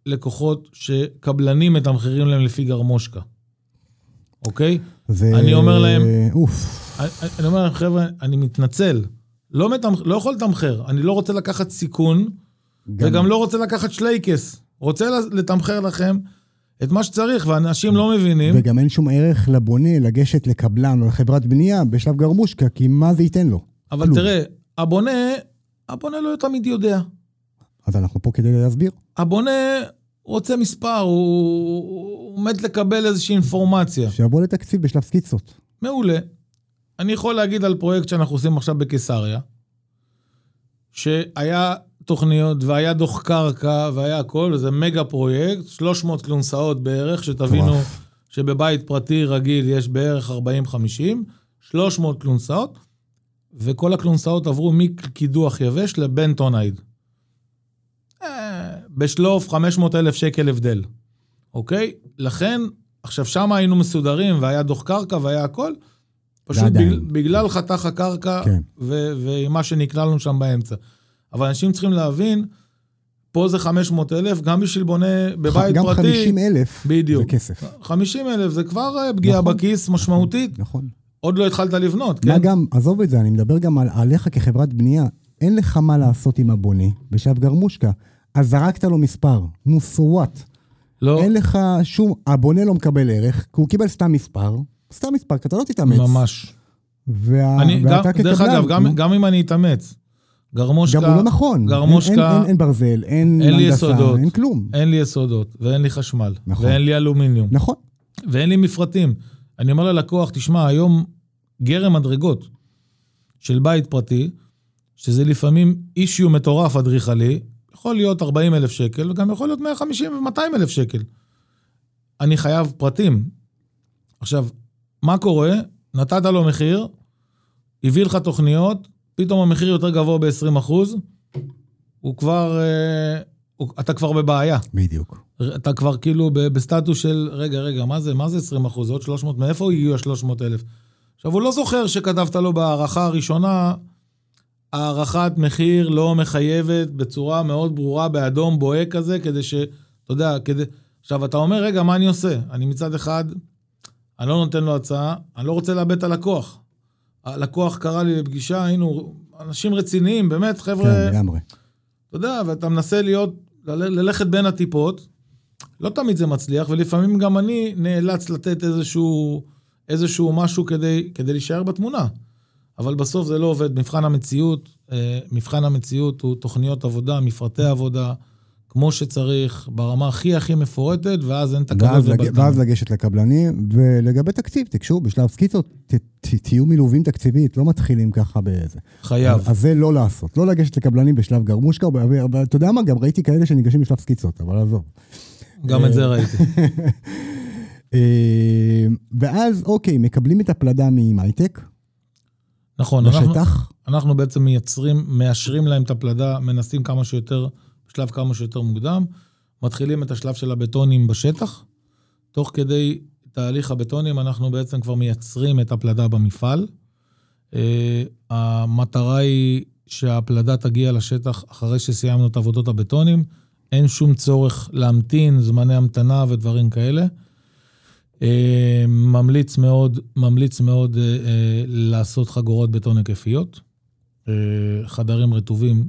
לקוחות שקבלנים את המחירים להם לפי גרמושקה. אוקיי? ו... אני אומר להם, אוף. אני, אני אומר להם, חבר'ה, אני מתנצל. לא, מתמח, לא יכול לתמחר. אני לא רוצה לקחת סיכון, גם... וגם לא רוצה לקחת שלייקס. רוצה לתמחר לכם את מה שצריך, ואנשים לא מבינים. וגם אין שום ערך לבונה, לגשת לקבלן או לחברת בנייה בשלב גרמושקה, כי מה זה ייתן לו? אבל כלום. תראה, הבונה, הבונה לא תמיד יודע. אז אנחנו פה כדי להסביר. הבונה רוצה מספר, הוא עומד לקבל איזושהי אינפורמציה. שיבוא לתקציב בשלב סקיצות. מעולה. אני יכול להגיד על פרויקט שאנחנו עושים עכשיו בקיסריה, שהיה תוכניות, והיה דוח קרקע, והיה הכל, וזה מגה פרויקט, שלוש מאות כלונסאות בערך, שתבינו שבבית פרטי רגיל יש בערך ארבעים חמישים, שלוש מאות כלונסאות, וכל הכלונסאות עברו מקידוח יבש לבין טונייד. בשלוף חמש מאות אלף שקל הבדל. אוקיי? לכן, עכשיו שם היינו מסודרים, והיה דוח קרקע, והיה הכל, פשוט בגלל חתך הקרקע, ומה שנקללנו שם באמצע. אבל אנשים צריכים להבין, פה זה חמש מאות אלף, גם בשביל בונה בבית גם פרטי. גם חמישים אלף בדיוק. זה כסף. חמישים אלף זה כבר פגיעה נכון, בכיס נכון, משמעותית. נכון. עוד לא התחלת לבנות, כן? מה גם, עזוב את זה, אני מדבר גם על, עליך כחברת בנייה, אין לך מה לעשות עם הבונה, בשלב גרמושקה, אז זרקת לו מספר, נו סוואט. לא. אין לך שום, הבונה לא מקבל ערך, כי הוא קיבל סתם מספר, סתם מספר, כי אתה לא תתאמץ. ממש. וה, אני, ואתה כקבלן. דרך אגב, גם, גם אם אני אתאמץ, גרמושקה, גם הוא לא נכון. גרמושקה, אין, אין, אין ברזל, אין, אין לי יסודות, אין כלום. אין לי יסודות, ואין לי חשמל, נכון. ואין לי אלומיניום. נכון. ואין לי מפרטים. אני אומר ללקוח, תשמע, היום גרם מדרגות של בית פרטי, שזה לפעמים אישיו מטורף אדריכלי, יכול להיות ארבעים אלף שקל, וגם יכול להיות מאה וחמישים ו-מאתיים אלף שקל. אני חייב פרטים. עכשיו, מה קורה? נתת לו מחיר, הביא לך תוכניות, פתאום המחיר יותר גבוה ב-עשרים אחוז, הוא כבר, אתה כבר בבעיה. בדיוק. אתה כבר כאילו בסטטוס של, רגע, רגע, מה זה, מה זה עשרים אחוז? עוד שלוש מאות, מאיפה יהיו ה-שלוש מאות אלף? עכשיו, הוא לא זוכר שכתבת לו בהערכה הראשונה, הערכת מחיר לא מחייבת בצורה מאוד ברורה, באדום בוהה כזה, כדי ש, אתה יודע, כדי, עכשיו, אתה אומר, רגע, מה אני עושה? אני מצד אחד, אני לא נותן לו הצעה, אני לא רוצה לאבד את הלקוח. הלקוח קרא לי לפגישה, היינו אנשים רציניים, באמת, חבר'ה. כן, לגמרי. אתה יודע, ואתה מנסה להיות, ללכת בין הטיפות, לא תמיד זה מצליח, ולפעמים גם אני נאלץ לתת איזשהו, איזשהו משהו כדי, כדי להישאר בתמונה. אבל בסוף זה לא עובד. מבחן המציאות, מבחן המציאות הוא תוכניות עבודה, מפרטי עבודה, כמו שצריך, ברמה הכי הכי מפורטת, ואז אין תקלות לבטלים. ואז לגשת לקבלנים, ולגבי תקציב, תקשו, בשלב סקיצות, תהיו מילובים תקציבית, לא מתחילים ככה באיזה. חייב. אז זה לא לעשות, לא לגשת לקבלנים בשלב גרמושקה, אתה יודע מה, גם ראיתי כאלה שניגשים בשלב סקיצות, אבל עזוב. גם את זה ראיתי. ואז, אוקיי, מקבלים את הפלדה ממייטק. נכון. לשטח. אנחנו בעצם מייצרים, מאשרים להם את הפלדה, מנסים כמה שיותר בשלב כמה שיותר מוקדם, מתחילים את השלב של הבטונים בשטח, תוך כדי תהליך הבטונים אנחנו בעצם כבר מייצרים את הפלדה במפעל, המטרה היא שהפלדה תגיע לשטח אחרי שסיימנו את עבודות הבטונים, אין שום צורך להמתין, זמני המתנה ודברים כאלה. ממליץ מאוד, ממליץ מאוד לעשות חגורות בטון היקפיות, חדרים רטובים,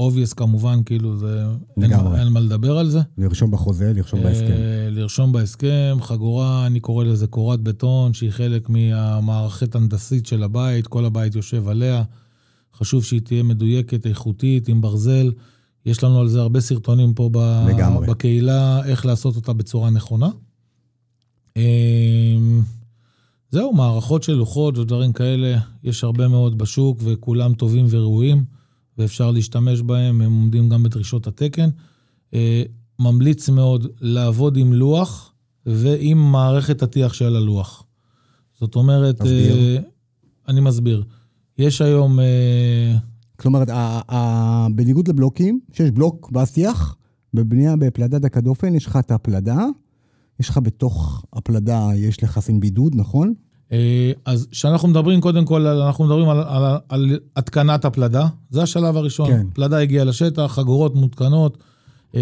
obvious כמובן, כאילו זה, אין, אין מה לדבר על זה. לרשום בחוזה, לרשום בהסכם. לרשום בהסכם, חגורה, אני קורא לזה קורת בטון, שהיא חלק מהמערכת הנדסית של הבית, כל הבית יושב עליה, חשוב שהיא תהיה מדויקת, איכותית, עם ברזל, יש לנו על זה הרבה סרטונים פה לגמרי. בקהילה, איך לעשות אותה בצורה נכונה. זהו, מערכות של לוחות ודברים כאלה, יש הרבה מאוד בשוק, וכולם טובים וראויים, ואפשר להשתמש בהם, הם עומדים גם בדרישות התקן. ממליץ מאוד לעבוד עם לוח, ועם מערכת התיח של הלוח. זאת אומרת, אני מסביר. יש היום... כלומר, בניגוד לבלוקים, שיש בלוק והתיח, בבנייה בפלדה דקת דופן, יש לך את הפלדה, יש לך בתוך הפלדה, יש לך סין בידוד, נכון? אז שאנחנו מדברים, קודם כל, אנחנו מדברים על, על, על התקנת הפלדה, זה השלב הראשון. כן. פלדה הגיעה לשטח, חגורות מותקנות,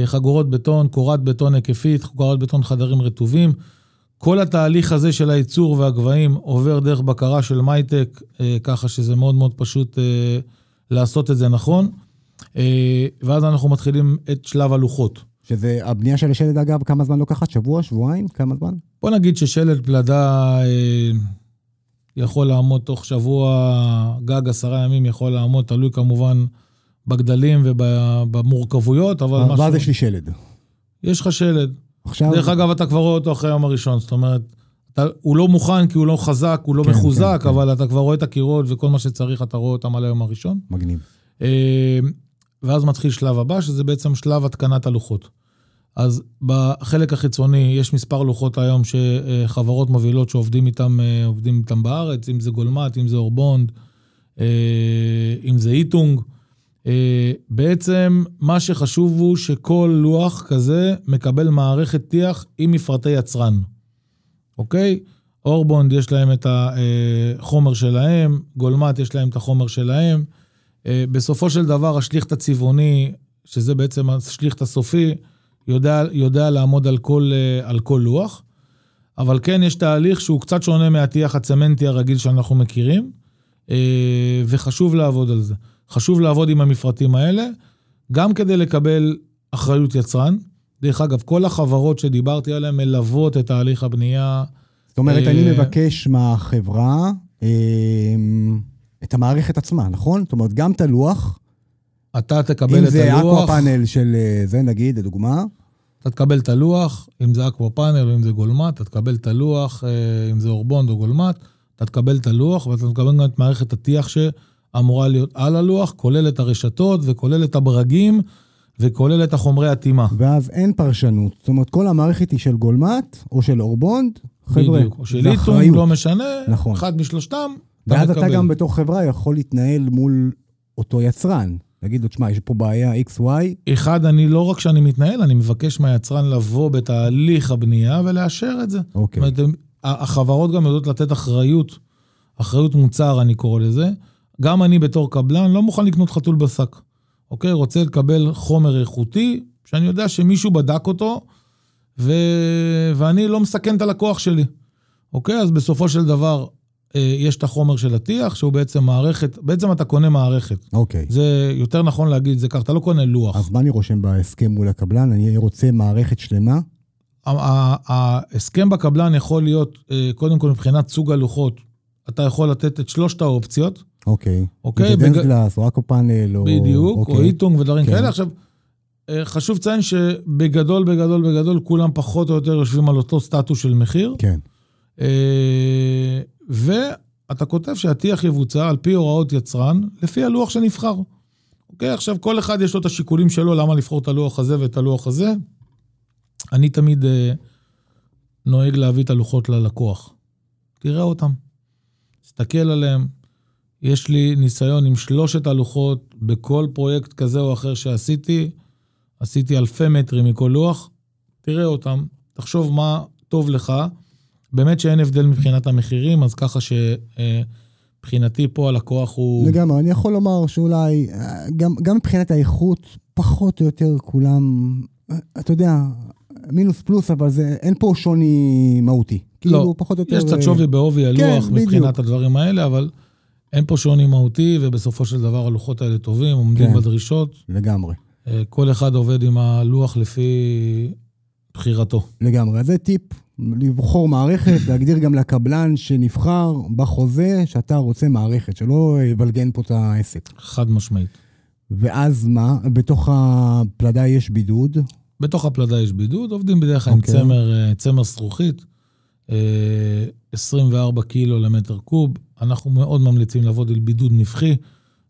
חגורות בטון, קורת בטון היקפית, קורת בטון חדרים רטובים. כל התהליך הזה של הייצור והגבעים עובר דרך בקרה של מייטק, ככה שזה מאוד מאוד פשוט לעשות את זה נכון. ואז אנחנו מתחילים את שלב הלוחות. שזה הבנייה של השלד, אגב, כמה זמן לוקחת? שבוע, שבועיים? כמה זמן? בוא נגיד ששלד פלדה אה, יכול לעמוד תוך שבוע, גג עשרה ימים יכול לעמוד, תלוי כמובן בגדלים ובמורכבויות, אבל... אבל משהו... יש לי שלד. יש לך שלד. עכשיו... דרך אגב, אתה כבר רואה אותו אחרי היום הראשון, זאת אומרת, אתה, הוא לא מוכן כי הוא לא חזק, הוא לא כן, מחוזק, כן, אבל כן. אתה כבר רואה את הקירות וכל מה שצריך, אתה רואה אותם על היום הראשון. מגניב. אה, ואז מתחיל שלב הבא, שזה בעצם שלב התקנת הלוחות. אז בחלק החיצוני יש מספר לוחות היום שחברות מובילות שעובדים איתם, עובדים איתם בארץ, אם זה גולמת, אם זה אורבונד, אם זה איתונג. בעצם מה שחשוב הוא שכל לוח כזה מקבל מערכת טיח עם מפרטי יצרן. אוקיי? אורבונד יש להם את החומר שלהם, גולמת יש להם את החומר שלהם. בסופו של דבר השליחת הצבעוני, שזה בעצם השליחת הסופי, יודע, יודע לעמוד על כל, על כל לוח, אבל כן יש תהליך שהוא קצת שונה מהתיח הצמנטי הרגיל שאנחנו מכירים, וחשוב לעבוד על זה. חשוב לעבוד עם המפרטים האלה, גם כדי לקבל אחריות יצרן. דרך אגב, כל החברות שדיברתי עליהן מלוות את תהליך הבנייה. זאת אומרת, אני מבקש מהחברה... את המערכת עצמה, נכון? זאת אומרת, גם את הלוח, אתה תקבל את הלוח. אם זה אקוו פאנל של זה, נגיד, לדוגמה. אתה תקבל את הלוח, אם זה אקוו פאנל, אם זה גולמת, אתה תקבל את הלוח, אם זה אורבונד או גולמת, אתה תקבל את הלוח, ואתה תקבל גם את מערכת התיח שאמורה להיות על הלוח, כולל את הרשתות וכולל את הברגים, וכולל את החומרי התימה. ואז אין פרשנות. זאת אומרת, כל המערכת היא של גולמת, או של אורבונד, חבר'ה. בדיוק, או של איתונג, לא משנה, נכון. אחד משלושתם, ואז אתה גם בתור חברה יכול להתנהל מול אותו יצרן. נגיד לו, תשמע, יש פה בעיה איקס וואי. אחד, אני לא רק שאני מתנהל, אני מבקש מהיצרן לבוא בתהליך הבנייה ולאשר את זה. אוקיי. זאת אומרת, החברות גם יודעות לתת אחריות, אחריות מוצר, אני קורא לזה. גם אני בתור קבלן לא מוכן לקנות חתול בשק. אוקיי? רוצה לקבל חומר איכותי, שאני יודע שמישהו בדק אותו, ו... ואני לא מסכן את הלקוח שלי. אוקיי? אז בסופו של דבר... יש את החומר של התיח, שהוא בעצם מערכת, בעצם אתה קונה מערכת. אוקיי. זה יותר נכון להגיד, זה כך, אתה לא קונה לוח. אז מה אני רושם בהסכם מול הקבלן? אני רוצה מערכת שלמה? ההסכם בקבלן יכול להיות, קודם כל מבחינת סוג הלוחות, אתה יכול לתת את שלושת האופציות. אוקיי. אוקיי. דנסגלס, או אקו פאנל, או... בדיוק, או איתונג ודברים כאלה. עכשיו, חשוב ציין שבגדול, בגדול, בגדול, כולם פחות או יותר יושבים על אותו סטטוס של מחיר. כן. ואתה כותב שהתיח יבוצע על פי הוראות יצרן, לפי הלוח שנבחר. אוקיי, עכשיו כל אחד יש לו את השיקולים שלו, למה לבחור את הלוח הזה ואת הלוח הזה. אני תמיד אה, נוהג להביא את הלוחות ללקוח. תראה אותם, תסתכל עליהם. יש לי ניסיון עם שלושת הלוחות, בכל פרויקט כזה או אחר שעשיתי, עשיתי אלפי מטרים מכל לוח, תראה אותם, תחשוב מה טוב לך, באמת שאין הבדל מבחינת המחירים, אז ככה מבחינתי פה הלקוח הוא... לגמרי, אני יכול לומר שאולי, גם, גם מבחינת האיכות, פחות או יותר כולם, אתה יודע, מינוס פלוס, אבל זה, אין פה שוני מהותי. כאילו לא, פחות או יותר... יש קצת שווי בעובי הלוח כן, מבחינת בדיוק. הדברים האלה, אבל אין פה שוני מהותי, ובסופו של דבר הלוחות האלה טובים, עומדים כן, בדרישות. לגמרי. כל אחד עובד עם הלוח לפי בחירתו. לגמרי, זה טיפ. לבחור מערכת, להגדיר גם לקבלן שנבחר בחוזה שאתה רוצה מערכת, שלא יבלגן פה את העסק. חד משמעית. ואז מה? בתוך הפלדה יש בידוד? בתוך הפלדה יש בידוד, עובדים בדרך כלל okay. עם צמר, צמר זכוכית, עשרים וארבע קילו למטר קוב, אנחנו מאוד ממליצים לעבוד על בידוד נפחי,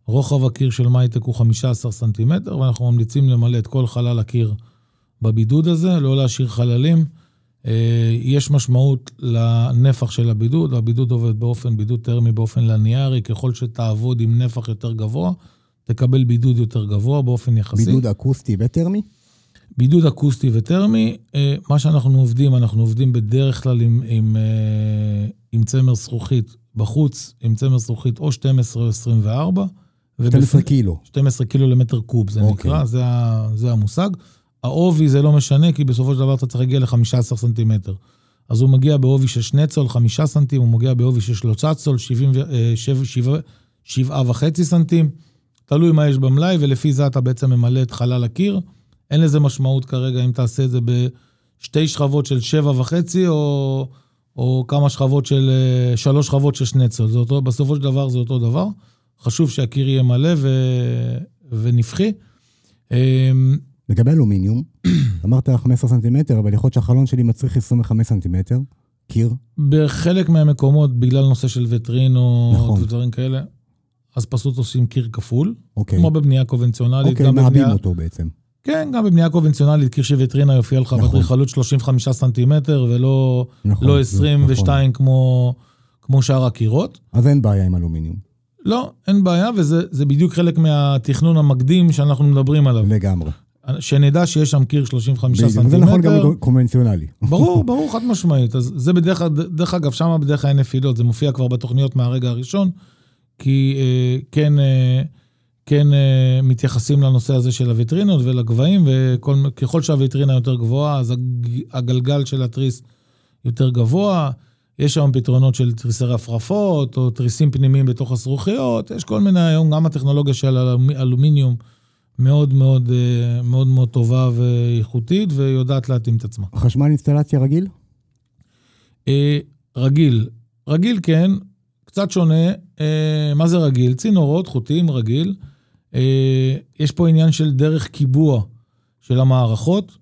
רוחב הקיר של מייטק הוא חמישה עשר סנטימטר, ואנחנו ממליצים למלא את כל חלל הקיר בבידוד הזה, לא להשאיר חללים, יש משמעות לנפח של הבידוד, הבידוד עובד באופן בידוד טרמי, באופן ליניארי, ככל שתעבוד עם נפח יותר גבוה, תקבל בידוד יותר גבוה באופן יחסי. בידוד אקוסטי וטרמי? בידוד אקוסטי וטרמי, מה שאנחנו עובדים, אנחנו עובדים בדרך כלל עם, עם, עם צמר זכוכית בחוץ, עם צמר זכוכית או שתים עשרה או עשרים וארבע. שתים עשרה ובפ... קילו. שתים עשרה קילו למטר קוב, זה אוקיי. נקרא, זה, זה המושג. העובי זה לא משנה, כי בסופו של דבר אתה צריך להגיע ל-חמישה עשר סנטימטר. אז הוא מגיע בעובי של שני צול, חמישה סנטים, הוא מגיע בעובי של שלושה צול, שבע וחצי סנטים, תלוי מה יש במלאי, ולפי זה אתה בעצם ממלא את חלל הקיר. אין לזה משמעות כרגע, אם תעשה את זה בשתי שכבות של שבע וחצי, או, או כמה שכבות של, שלוש שכבות של שני צול. זה אותו, בסופו של דבר זה אותו דבר. חשוב שהקיר יהיה מלא ו, ונפחי. לגבי אלומיניום, אמרת חמישה עשר סנטימטר, אבל יכול להיות שהחלון שלי מצריך עשרים וחמישה סנטימטר, קיר. בחלק מהמקומות, בגלל נושא של וטרין או דברים כאלה, אז פשוט עושים קיר כפול, כמו בבנייה קונבנציונלית. אוקיי, מעבים אותו בעצם. כן, גם בבנייה קונבנציונלית, קיר שויטרינה יופיע לך באדריכלות שלושים וחמישה סנטימטר, ולא עשרים ושתיים כמו שאר הקירות. אז אין בעיה עם אלומיניום. לא, אין בעיה, וזה בדיוק חלק מהתכנון המקדים שאנחנו מדברים עליו. לגמרי. שנדע שיש שם קיר שלושים וחמישה סנטימטר. זה נכון גם קונבנציונלי. ברור, ברור, חד משמעית. אז זה בדרך, דרך אגב, שמה בדרך אין נפילות, זה מופיע כבר בתוכניות מהרגע הראשון, כי כן, כן מתייחסים לנושא הזה של הוויטרינות ולגבהים, וככל שהוויטרינה יותר גבוהה, אז הגלגל של הטריס יותר גבוה, יש שם פתרונות של טריסי רפרפות, או טריסים פנימיים בתוך הזרוכיות, יש כל מיני היום, גם הטכנולוגיה של אלומיניום, מאוד מאוד מאוד מאוד טובה ואיכותית, ויודעת להתאים את עצמה. חשמל אינסטלציה רגיל? רגיל. רגיל כן, קצת שונה. מה זה רגיל? צינורות, חוטים, רגיל. יש פה עניין של דרך קיבוע של המערכות.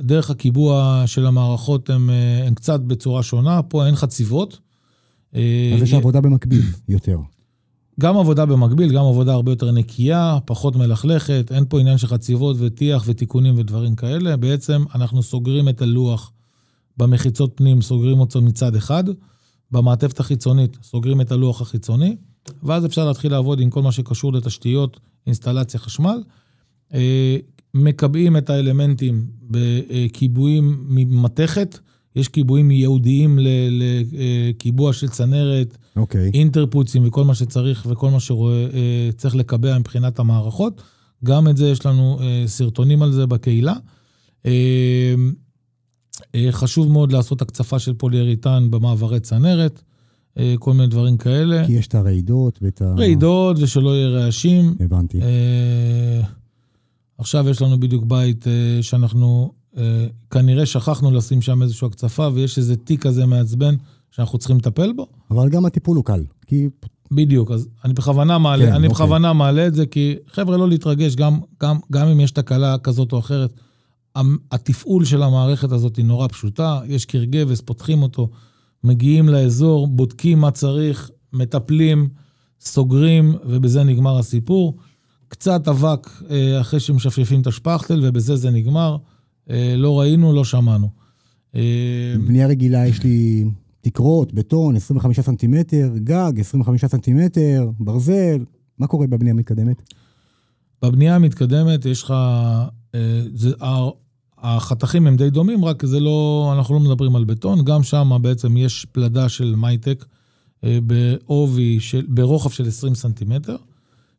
דרך הקיבוע של המערכות הם, הם קצת בצורה שונה. פה אין חציבות. אז יש עבודה במקביל יותר. גם עבודה במקביל, גם עבודה הרבה יותר נקייה, פחות מלכלכת, אין פה עניין של חציבות וטיח ותיקונים ודברים כאלה. בעצם אנחנו סוגרים את הלוח במחיצות פנים, סוגרים אותו מצד אחד, במעטפת החיצונית סוגרים את הלוח החיצוני, ואז אפשר להתחיל לעבוד עם כל מה שקשור לתשתיות, אינסטלציה חשמל. מקבעים את האלמנטים בקיבועים ממתכת, יש קיבועים יהודיים לקיבוע של צנרת, okay. אינטרפוצים וכל מה שצריך וכל מה שצריך לקבע מבחינת המערכות. גם את זה יש לנו סרטונים על זה בקהילה. חשוב מאוד לעשות הקצפה של פוליאריטן במעברי צנרת, כל מיני דברים כאלה. כי יש את הרעידות ואת ה... רעידות ושלא יהיה רעשים. הבנתי. עכשיו יש לנו בדיוק בית שאנחנו... כנראה שכחנו לשים שם איזושהי הקצפה, ויש איזה תיק כזה מעצבן שאנחנו צריכים לטפל בו. אבל גם הטיפול הוא קל. כי... בדיוק, אז אני בכוונה מעלה, כן, אני אוקיי. בכוונה מעלה את זה, כי חבר'ה לא להתרגש, גם, גם, גם אם יש תקלה כזאת או אחרת, התפעול של המערכת הזאת היא נורא פשוטה, יש קיר גבס, פותחים אותו, מגיעים לאזור, בודקים מה צריך, מטפלים, סוגרים, ובזה נגמר הסיפור. קצת אבק אחרי שמשפשפים את השפחתל, ובזה זה נגמר. לא ראינו, לא שמענו. בבנייה רגילה יש לי תקרות, בטון, עשרים וחמישה סנטימטר, גג, עשרים וחמישה סנטימטר, ברזל. מה קורה בבנייה המתקדמת? בבנייה המתקדמת יש לך... זה, החתכים הם די דומים, רק זה לא, אנחנו לא מדברים על בטון. גם שם בעצם יש פלדה של מייטק בעובי של, ברוחב של עשרים סנטימטר,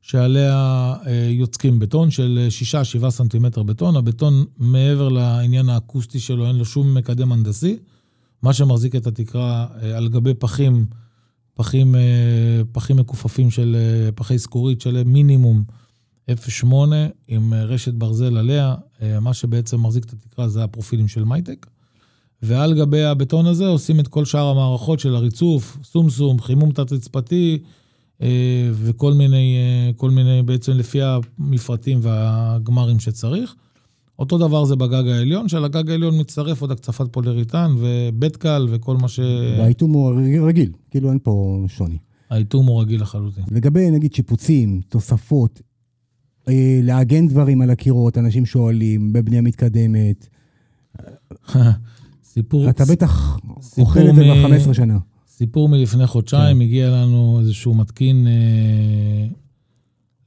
שעליה יוצקים בטון של שישה שבעה סנטימטר בטון. הבטון מעבר לעניין האקוסטי שלו, אין לו שום מקדם הנדסי, מה שמחזיק את התקרה על גבי פחים, פחים, פחים מקופפים של פחי סקורית של מינימום אפס נקודה שמונה עם רשת ברזל עליה, מה שבעצם מחזיק את התקרה זה הפרופילים של מייטק, ועל גבי הבטון הזה עושים את כל שאר המערכות של הריצוף, סומסום, חימום תת-רצפתי, וכל מיני, כל מיני בעצם לפי המפרטים והגמרים שצריך. אותו דבר זה בגג העליון, שעל הגג העליון מצטרף עוד הקצפת פולריטן ובית קל וכל מה ש... והאיתום הוא רגיל, כאילו אין פה שוני. האיתום הוא רגיל לחלוטין. לגבי נגיד שיפוצים, תוספות, לעגן דברים על הקירות, אנשים שואלים, בבנייה מתקדמת. סיפור... אתה בטח אוכל את זה בחמש עשרה שנה. סיפור מלפני חודשיים, הגיע לנו איזשהו מתקין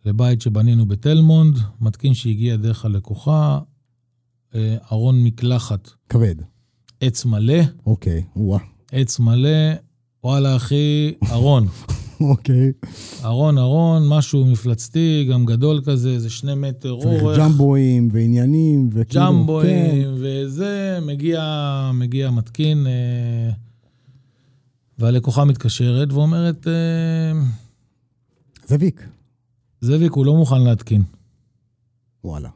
לבית שבנינו בתלמונד, מתקין שהגיע דרך הלקוחה, ארון מקלחת. כבד. עץ מלא. אוקיי, וואה. עץ מלא, וואלה אחי, ארון. אוקיי. ארון, ארון, משהו מפלצתי, גם גדול כזה, איזה שני מטר אורך. ג'מבויים ועניינים. ג'מבויים וזה, מגיע, מגיע מתקין, והלקוחה מתקשרת ואומרת, זביק. זביק, הוא לא מוכן להתקין. וואלה.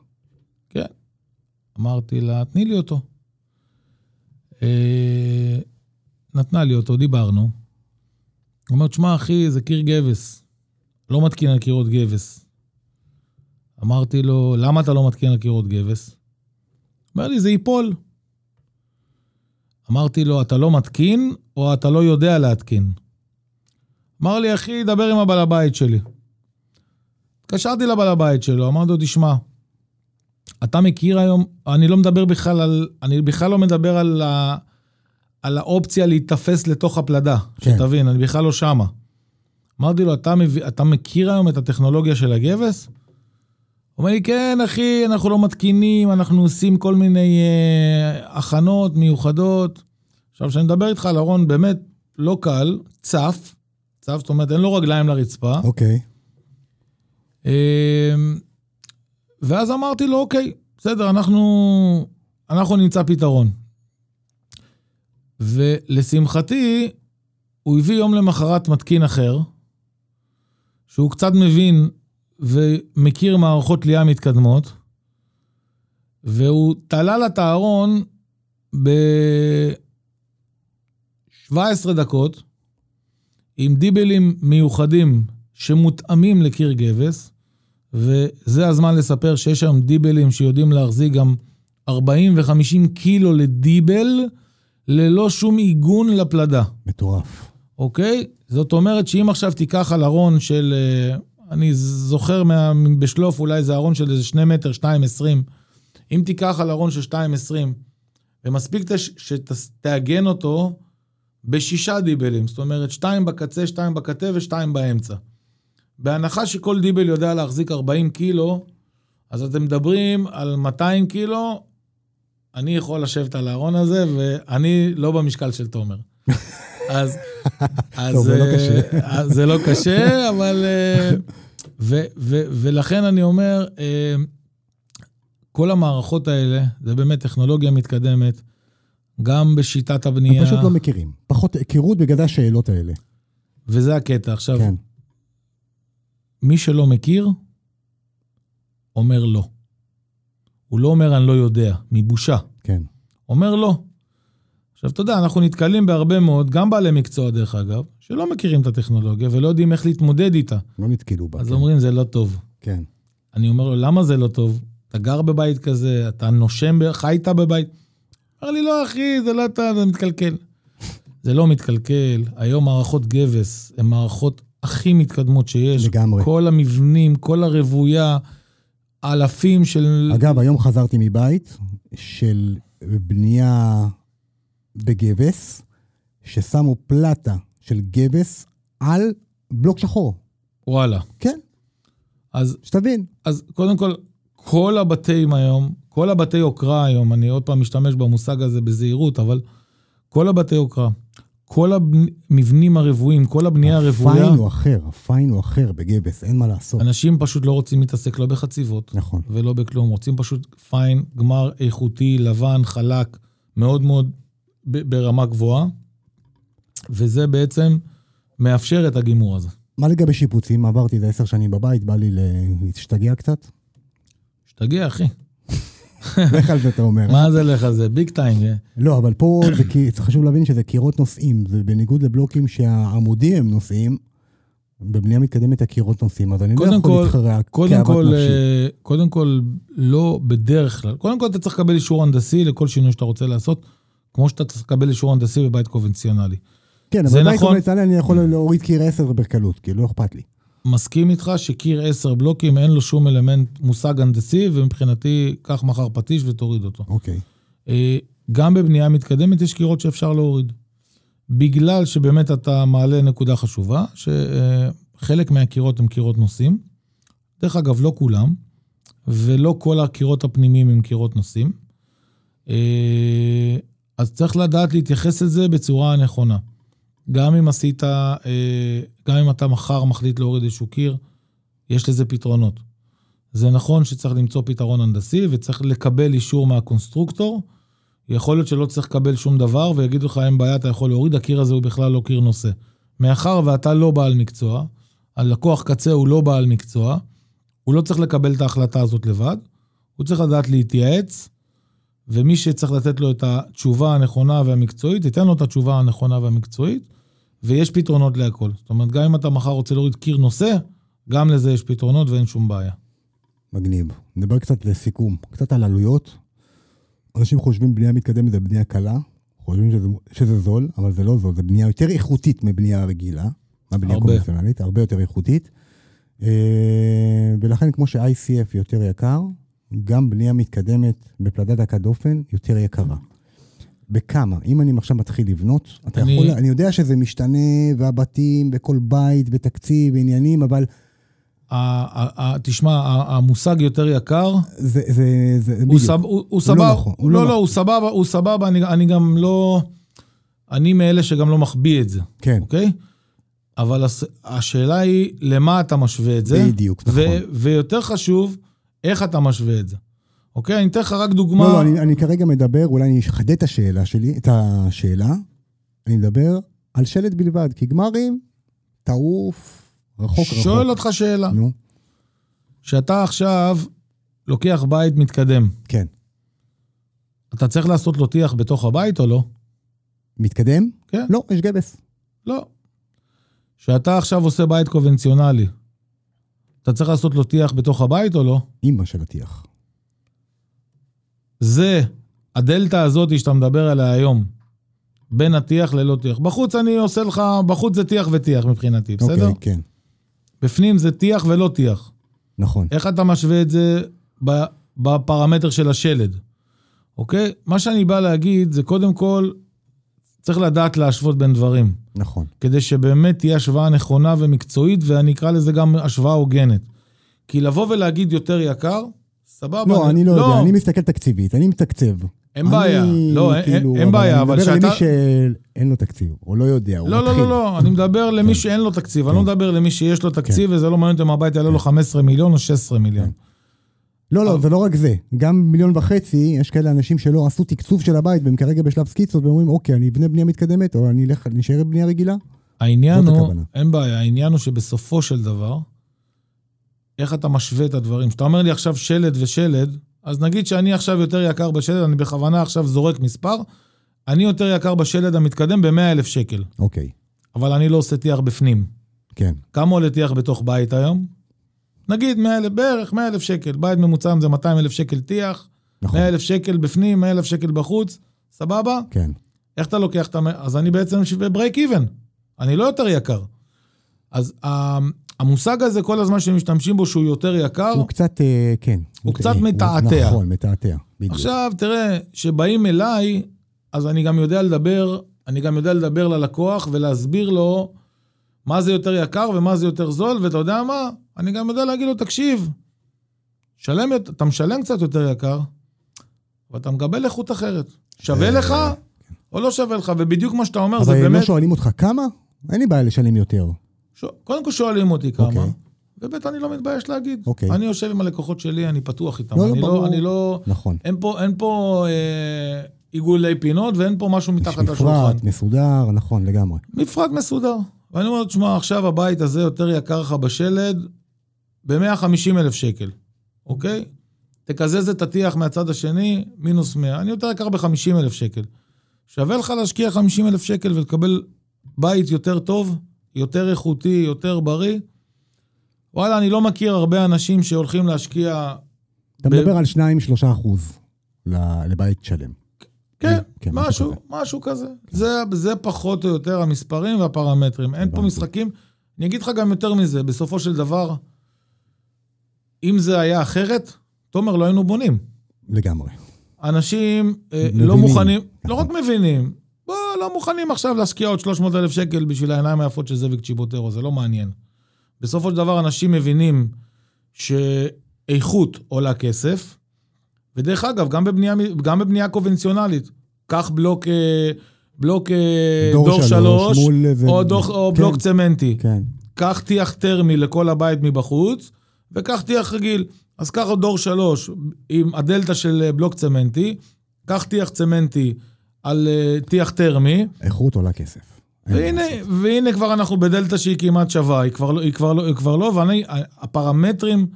כן. אמרתי לה, תני לי אותו. נתנה לי אותו, דיברנו. הוא אומר, תשמע אחי, זה קיר גבס. לא מתקין על קירות גבס. אמרתי לו, למה אתה לא מתקין על קירות גבס? אומר לי, זה ייפול. אמרתי לו, אתה לא מתקין, או אתה לא יודע להתקין? אמר לי, אחי, דבר עם הבעל הבית שלי. קשרתי לבעל הבית שלו, אמרתי לו, תשמע, אתה מכיר היום, אני לא מדבר בכלל על, אני בכלל לא מדבר על ה... על האופציה להתאפס לתוך הפלדה, כן. שתבין, אני בכלל לא שמה. אמרתי לו, אתה, מביא, אתה מכיר היום את הטכנולוגיה של הגבס? הוא אומר לי, כן אחי, אנחנו לא מתקינים, אנחנו עושים כל מיני אה, הכנות מיוחדות. עכשיו, כשאני מדבר איתך על ארון, באמת לא קל, צף, צף, זאת אומרת, אין לו רגליים לרצפה. אוקיי. אה, ואז אמרתי לו, אוקיי, בסדר, אנחנו, אנחנו נמצא פתרון. ולשמחתי, הוא הביא יום למחרת מתקין אחר, שהוא קצת מבין ומכיר מערכות תלייה מתקדמות, והוא תלה לתארון ב-שבע עשרה דקות, עם דיבלים מיוחדים שמותאמים לקיר גבס, וזה הזמן לספר שיש שם דיבלים שיודעים להחזיק גם ארבעים וחמישים קילו לדיבל, ללא שום עיגון לפלדה. מטורף. אוקיי? זאת אומרת שאם עכשיו תיקח על ארון של, אני זוכר מה, בשלוף אולי זה ארון של איזה שני מטר, שתיים עשרים, אם תיקח על ארון של שתיים עשרים, ומספיק שתאגן אותו בשישה דיבלים, זאת אומרת שתיים בקצה, שתיים בקטה ושתיים באמצע. בהנחה שכל דיבל יודע להחזיק ארבעים קילו, אז אתם מדברים על מאתיים קילו, אני יכול לשבת על הארון הזה, ואני לא במשקל של תומר. אז, אז, טוב, זה לא קשה. אז זה לא קשה, אבל... ו, ו, ולכן אני אומר, כל המערכות האלה, זה באמת טכנולוגיה מתקדמת, גם בשיטת הבנייה. הם פשוט לא מכירים. פחות הכירות בגלל השאלות האלה. וזה הקטע. עכשיו, כן. מי שלא מכיר, אומר לא. הוא לא אומר, אני לא יודע, מבושה. כן. אומר לא. עכשיו, אתה יודע, אנחנו נתקלים בהרבה מאוד, גם בעלי מקצוע דרך אגב, שלא מכירים את הטכנולוגיה, ולא יודעים איך להתמודד איתה. לא נתקלו בה. אז כן. אומרים, זה לא טוב. כן. אני אומר לו, למה זה לא טוב? אתה גר בבית כזה, אתה נושם, חיית בבית. אומר לי, לא אחי, זה לא אתה, זה מתקלקל. זה לא מתקלקל. היום מערכות גבס, הן מערכות הכי מתקדמות שיש. לגמרי. כל המבנים, כל הרבויה, אלפים של... אגב, היום חזרתי מבית של בנייה בגבס, ששמו פלטה של גבס על בלוק שחור. וואלה. כן. אז... שתבין. אז קודם כל, כל הבתים היום, כל הבתי יוקרה היום, אני עוד פעם משתמש במושג הזה בזהירות, אבל כל הבתי יוקרה, כל המבנים הרבועים, כל הבנייה הרבועה... הפיין הוא אחר, הפיין הוא אחר בגבס, אין מה לעשות. אנשים פשוט לא רוצים להתעסק, לא בחציבות, נכון. ולא בכלום, רוצים פשוט פיין, גמר, איכותי, לבן, חלק, מאוד מאוד ברמה גבוהה, וזה בעצם מאפשר את הגימור הזה. מה לגבי שיפוצים? עברתי את עשר שנים בבית, בא לי להשתגע קצת? השתגע, אחי. לך על זה אתה אומר. מה זה לך על זה? ביג טיים. לא, אבל פה חשוב להבין שזה קירות נוסעים, זה בניגוד לבלוקים שהעמודים הם נוסעים, בבנייה מתקדמת הקירות נוסעים, אז אני לא יכול להתחרע כאוות נפשית. קודם כל, לא בדרך כלל, קודם כל אתה צריך לקבל אישור הנדסי לכל שינוי שאתה רוצה לעשות, כמו שאתה צריך לקבל אישור הנדסי בבית קונבנציונלי. כן, אבל בבית קונבנציונלי אני יכול להוריד קיר עשר בקלות, כי לא אכפת לי. מסכים איתך שקיר עשר בלוקים, אין לו שום אלמנט מושג הנדסי, ומבחינתי, קח מחר פטיש ותוריד אותו. אוקיי. גם בבנייה מתקדמת יש קירות שאפשר להוריד. בגלל שבאמת אתה מעלה נקודה חשובה, שחלק מהקירות הם קירות נוסעים. דרך אגב, לא כולם, ולא כל הקירות הפנימיים הם קירות נוסעים. אז צריך לדעת להתייחס את זה בצורה הנכונה. גם אם עשית, גם אם אתה מחר מחליט להוריד איזשהו קיר, יש לזה פתרונות. זה נכון שצריך למצוא פתרון הנדסי, וצריך לקבל אישור מהקונסטרוקטור, יכול להיות שלא צריך לקבל שום דבר, ויגיד לך, אין בעיה, אתה יכול להוריד, הקיר הזה הוא בכלל לא קיר נושא. מאחר ואתה לא בעל מקצוע, הלקוח קצה הוא לא בעל מקצוע, הוא לא צריך לקבל את ההחלטה הזאת לבד, הוא צריך לדעת להתייעץ, ומי שצריך לתת לו את התשובה הנכונה והמקצועית, ייתן לו את התשובה הנכונה והמקצועית, ויש פתרונות להכל. זאת אומרת, גם אם אתה מחר רוצה להוריד קיר נושא, גם לזה יש פתרונות ואין שום בעיה. מגניב. נדבר קצת לסיכום, קצת על עלויות. אנשים חושבים בנייה מתקדמת זה בנייה קלה, חושבים שזה, שזה זול, אבל זה לא זול, זה בנייה יותר איכותית מבנייה רגילה, מבנייה קונבנציונלית, הרבה יותר איכותית. ולכן כמו ש-איי סי אף יותר יקר, גם בנייה מתקדמת בפלדת הקדופן יותר יקרה. בכמה? אם אני עכשיו מתחיל לבנות, אתה אני... יכול, אני יודע שזה משתנה, והבתים, וכל בית, ותקציב, ועניינים, אבל... תשמע, המושג יותר יקר... זה, זה, זה, הוא, סב... הוא, הוא סבב... לא נכון. הוא לא, לא, לא, הוא סבבה, הוא סבבה, אני, אני גם לא... אני מאלה שגם לא מחביא את זה. כן. אוקיי? אבל הש... השאלה היא, למה אתה משווה את זה? בדיוק, ו... נכון. ויותר חשוב... איך אתה משווה את זה? אוקיי, אני אתן לך רק דוגמה... לא, לא, אני, אני כרגע מדבר, אולי אני אשחדד את השאלה שלי, את השאלה, אני מדבר על שלט בלבד, כי גמרים, תעוף, רחוק רחוק. שואל אותך שאלה. נו. שאתה עכשיו לוקח בית מתקדם. כן. אתה צריך לעשות לוטיח בתוך הבית או לא? מתקדם? כן. לא, יש גבס. לא. שאתה עכשיו עושה בית קונבנציונלי. אתה צריך לעשות לוטיח בתוך הבית או לא? אמא של לוטיח. זה, הדלטה הזאת שאתה מדבר עליה היום, בין הטיח ללוטיח. בחוץ אני עושה לך, בחוץ זה טיח וטיח מבחינתי, בסדר? אוקיי, כן. בפנים זה טיח ולא טיח. נכון. איך אתה משווה את זה בפרמטר של השלד? אוקיי? מה שאני בא להגיד זה קודם כל, צריך לדעת להשוות בין דברים. נכון. כדי שבאמת תהיה השוואה נכונה ומקצועית, ואני אקרא לזה גם השוואה הוגנת. כי לבוא ולהגיד יותר יקר, סבבה. לא, אני לא יודע, אני מסתכל תקציבית, אני מתקצב. אין בעיה, לא, אין בעיה, אבל שאתה... אני מדבר למי שאין לו תקציב, או לא יודע, הוא מתחיל. לא, לא, לא, אני מדבר למי שאין לו תקציב, אני לא מדבר למי שיש לו תקציב, וזה לא מעניין אותם הבית, יעלה לו חמישה עשר מיליון או שש עשרה מיליון. לא, לא, זה לא רק זה. גם מיליון וחצי, יש כאלה אנשים שלא עשו תקצוב של הבית, והם כרגע בשלב סקיצות, ואומרים, אוקיי, אני אבנה בנייה מתקדמת, או אני נשאר בנייה רגילה. העניין הוא, אין בעיה, העניין הוא שבסופו של דבר, איך אתה משווה את הדברים? שאתה אומר לי עכשיו שלד ושלד, אז נגיד שאני עכשיו יותר יקר בשלד, אני בכוונה עכשיו זורק מספר, אני יותר יקר בשלד המתקדם ב-מאה אלף שקל. אוקיי. אבל אני לא עושה טיח בפנים. כן. כמה עולה טיח בתוך בית היום? נגיד מאה אלף, בערך מאה אלף שקל, בית ממוצע זה מאתיים אלף שקל טיח, נכון. מאה אלף שקל בפנים, מאה אלף שקל בחוץ, סבבה? כן. איך אתה לוקח את המאה? אז אני בעצם ברייק איבן, אני לא יותר יקר. אז המושג הזה כל הזמן שמשתמשים בו שהוא יותר יקר, הוא קצת, כן. הוא קצת מתעתע. נכון, מתעתע. עכשיו תראה, שבאים אליי, אז אני גם יודע לדבר, אני גם יודע לדבר ללקוח ולהסביר לו, מה זה יותר יקר ומה זה יותר זול, ואתה יודע מה? אני גם יודע להגיד לו, תקשיב, שלם, אתה משלם קצת יותר יקר, ואתה מקבל איכות אחרת. שווה לך, או לא שווה לך, ובדיוק מה שאתה אומר זה באמת... אבל לא שואלים אותך כמה? אין לי בעיה לשלם יותר. קודם כל שואלים אותי כמה, ובית אני לא מתבייש להגיד. אני יושב עם הלקוחות שלי, אני פתוח איתם. אני לא... נכון. אין פה עיגולי פינות, ואין פה משהו מתחת השולחן. מפרט מסודר, נכון, לגמרי. מפרט מסודר. ואני אומר, תשמע, עכשיו הבית הזה יותר יקר לך בשלד, ב-מאה וחמישים אלף שקל, אוקיי? תקזז את התיח מהצד השני, מינוס מאה. אני יותר יקר ב-חמישים אלף שקל. שווה לך להשקיע חמישים אלף שקל ולקבל בית יותר טוב, יותר איכותי, יותר בריא. וואלה, אני לא מכיר הרבה אנשים שהולכים להשקיע... אתה ב... מדבר על שניים שלושה אחוז לבית שלם. כן, כן משהו, משהו כזה. משהו כזה. כן. זה, זה פחות או יותר המספרים והפרמטרים. אין פה משחקים. אני אגיד לך גם יותר מזה. בסופו של דבר, אם זה היה אחרת, תומר, לא היינו בונים. לגמרי. אנשים לא מוכנים, לא רק מבינים, לא מוכנים עכשיו להשקיע עוד שלוש מאות אלף שקל בשביל העיניים היפות של זביק צ'יבוטרו, זה לא מעניין. בסופו של דבר אנשים מבינים שאיכות עולה כסף, ודרך אגב, גם בבנייה, גם בבנייה קונבנציונלית, קח בלוק, בלוק דור שלוש, או בלוק צמנטי, קח תיח טרמי לכל הבית מבחוץ, וקח תיח רגיל. אז קח עוד דור שלוש עם הדלטה של בלוק צמנטי, קח תיח צמנטי על תיח טרמי. איכות עולה כסף. והנה, והנה כבר אנחנו בדלטה שהיא כמעט שווה, היא כבר לא, היא כבר לא, היא כבר לא, ואני, הפרמטרים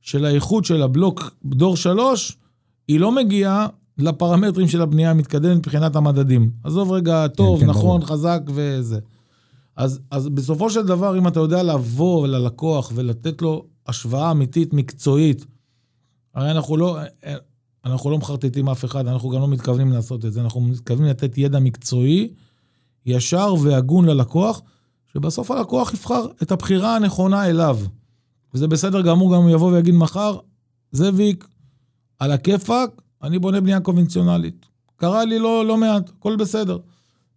של האיכות של הבלוק דור שלוש, היא לא מגיעה לפרמטרים של הבנייה המתקדמת מבחינת המדדים. עזוב רגע, טוב, כן, נכון, ברור. חזק וזה. אז, אז בסופו של דבר, אם אתה יודע לבוא ללקוח ולתת לו השוואה אמיתית, מקצועית, הרי אנחנו לא, אנחנו לא מחרטטים אף אחד, אנחנו גם לא מתכוונים לעשות את זה, אנחנו מתכוונים לתת ידע מקצועי, ישר והגון ללקוח, שבסוף הלקוח יבחר את הבחירה הנכונה אליו. וזה בסדר גמור, גם הוא יבוא ויגיד מחר, זביק, על הכיפק, אני בונה בנייה קונבנציונלית. קרה לי לא, לא מעט, הכל בסדר.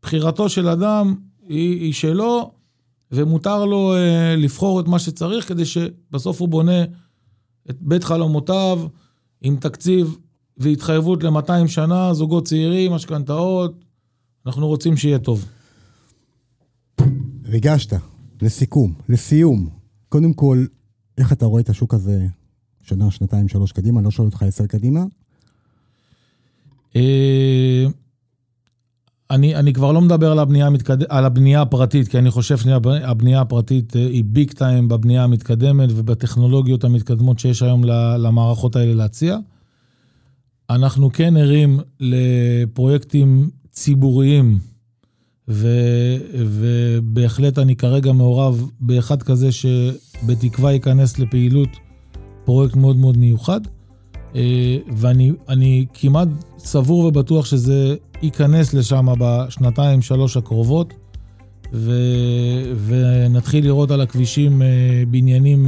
בחירתו של אדם היא, היא שלו, ומותר לו אה, לבחור את מה שצריך, כדי שבסוף הוא בונה את בית חלומותיו, עם תקציב והתחייבות ל-מאתיים שנה, זוגות צעירים, משכנתאות, אנחנו רוצים שיהיה טוב. ריגשת, לסיכום, לסיום. קודם כל, איך אתה רואה את השוק הזה, שנה, שנתיים, שלוש קדימה, לא שואל אותך עשר קדימה? אה... אני, אני כבר לא מדבר על הבנייה, המתקד... על הבנייה הפרטית, כי אני חושב שהבנייה הפרטית היא ביג טיים בבנייה המתקדמת ובטכנולוגיות המתקדמות שיש היום למערכות האלה להציע. אנחנו כן ערים לפרויקטים ציבוריים, ו... ובהחלט אני כרגע מעורב באחד כזה שבתקווה ייכנס לפעילות פרויקט מאוד מאוד מיוחד. ואני אני כמעט סבור ובטוח שזה ייכנס לשם בשנתיים, שלוש הקרובות, ו, ונתחיל לראות על הכבישים בניינים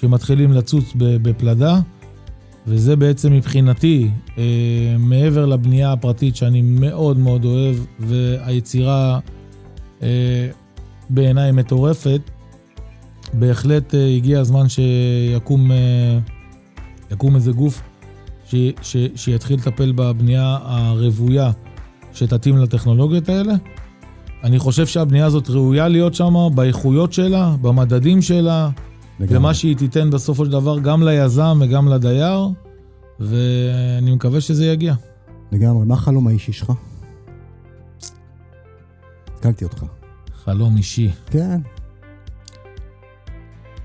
שמתחילים לצוץ בפלדה, וזה בעצם מבחינתי, מעבר לבנייה הפרטית שאני מאוד מאוד אוהב, והיצירה בעיניי מטורפת, בהחלט הגיע הזמן שיקום... יקום איזה גוף ש, ש, שיתחיל לטפל בבנייה הרוויה שתתאים לטכנולוגיות האלה. אני חושב שהבנייה הזאת ראויה להיות שם, באיכויות שלה, במדדים שלה, ומה שהיא תיתן בסופו של דבר גם ליזם וגם לדייר, ואני מקווה שזה יגיע. לגמרי, מה חלום האישי שלך? התקלתי אותך. חלום אישי. כן.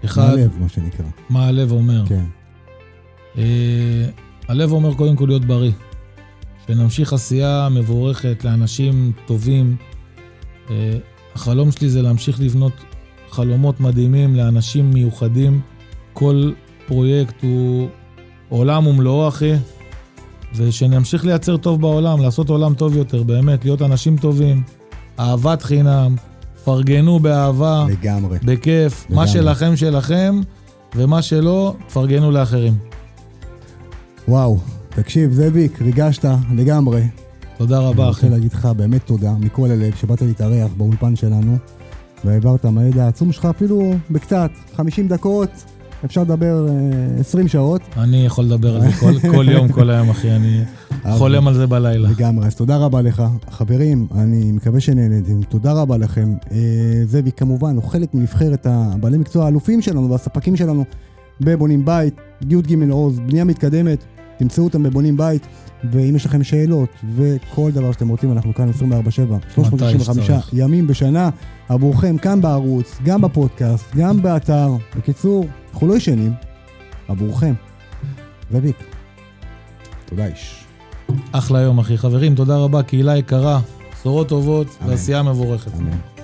אחד, מה הלב, מה שנקרא. מה הלב אומר. כן. הלב אומר קודם כל להיות בריא, שנמשיך עשייה מבורכת לאנשים טובים. החלום שלי זה להמשיך לבנות חלומות מדהימים לאנשים מיוחדים. כל פרויקט הוא עולם ומלואו, אחי, ושנמשיך לייצר טוב בעולם, לעשות עולם טוב יותר, באמת, להיות אנשים טובים, אהבת חינם, פרגנו באהבה, לגמרי, בכיף, לגמרי. מה שלכם שלכם, ומה שלא, פרגנו לאחרים. וואו, תקשיב, זביק, ריגשת לגמרי. תודה רבה, אחי. אני רוצה להגיד לך באמת תודה, מכל הלב, שבאת להתארח באולפן שלנו, והעברת מהידע העצום שלך אפילו בקצת, חמישים דקות, אפשר לדבר עשרים שעות. אני יכול לדבר על זה כל יום, כל היום, אחי. אני חולם על זה בלילה. לגמרי, אז תודה רבה לך. חברים, אני מקווה שנהנתם. תודה רבה לכם. זבי, כמובן, הוא חלק מנבחרת הבעלי מקצוע האלופים שלנו והספקים שלנו בבונים בית, יוד גימל עוז, בנייה מתקדמת. תמצאו אותם בבונים בית, ואם יש לכם שאלות וכל דבר שאתם רוצים, אנחנו כאן עשרים וארבע שבע, שלוש מאות שישים וחמישה ימים בשנה, עבורכם כאן בערוץ, גם בפודקאסט, גם באתר. בקיצור, אנחנו לא ישנים, עבורכם. זביק, תודה איש. אחלה יום אחי, חברים, תודה רבה, קהילה יקרה, בשורות טובות, ועשייה מבורכת. אמן.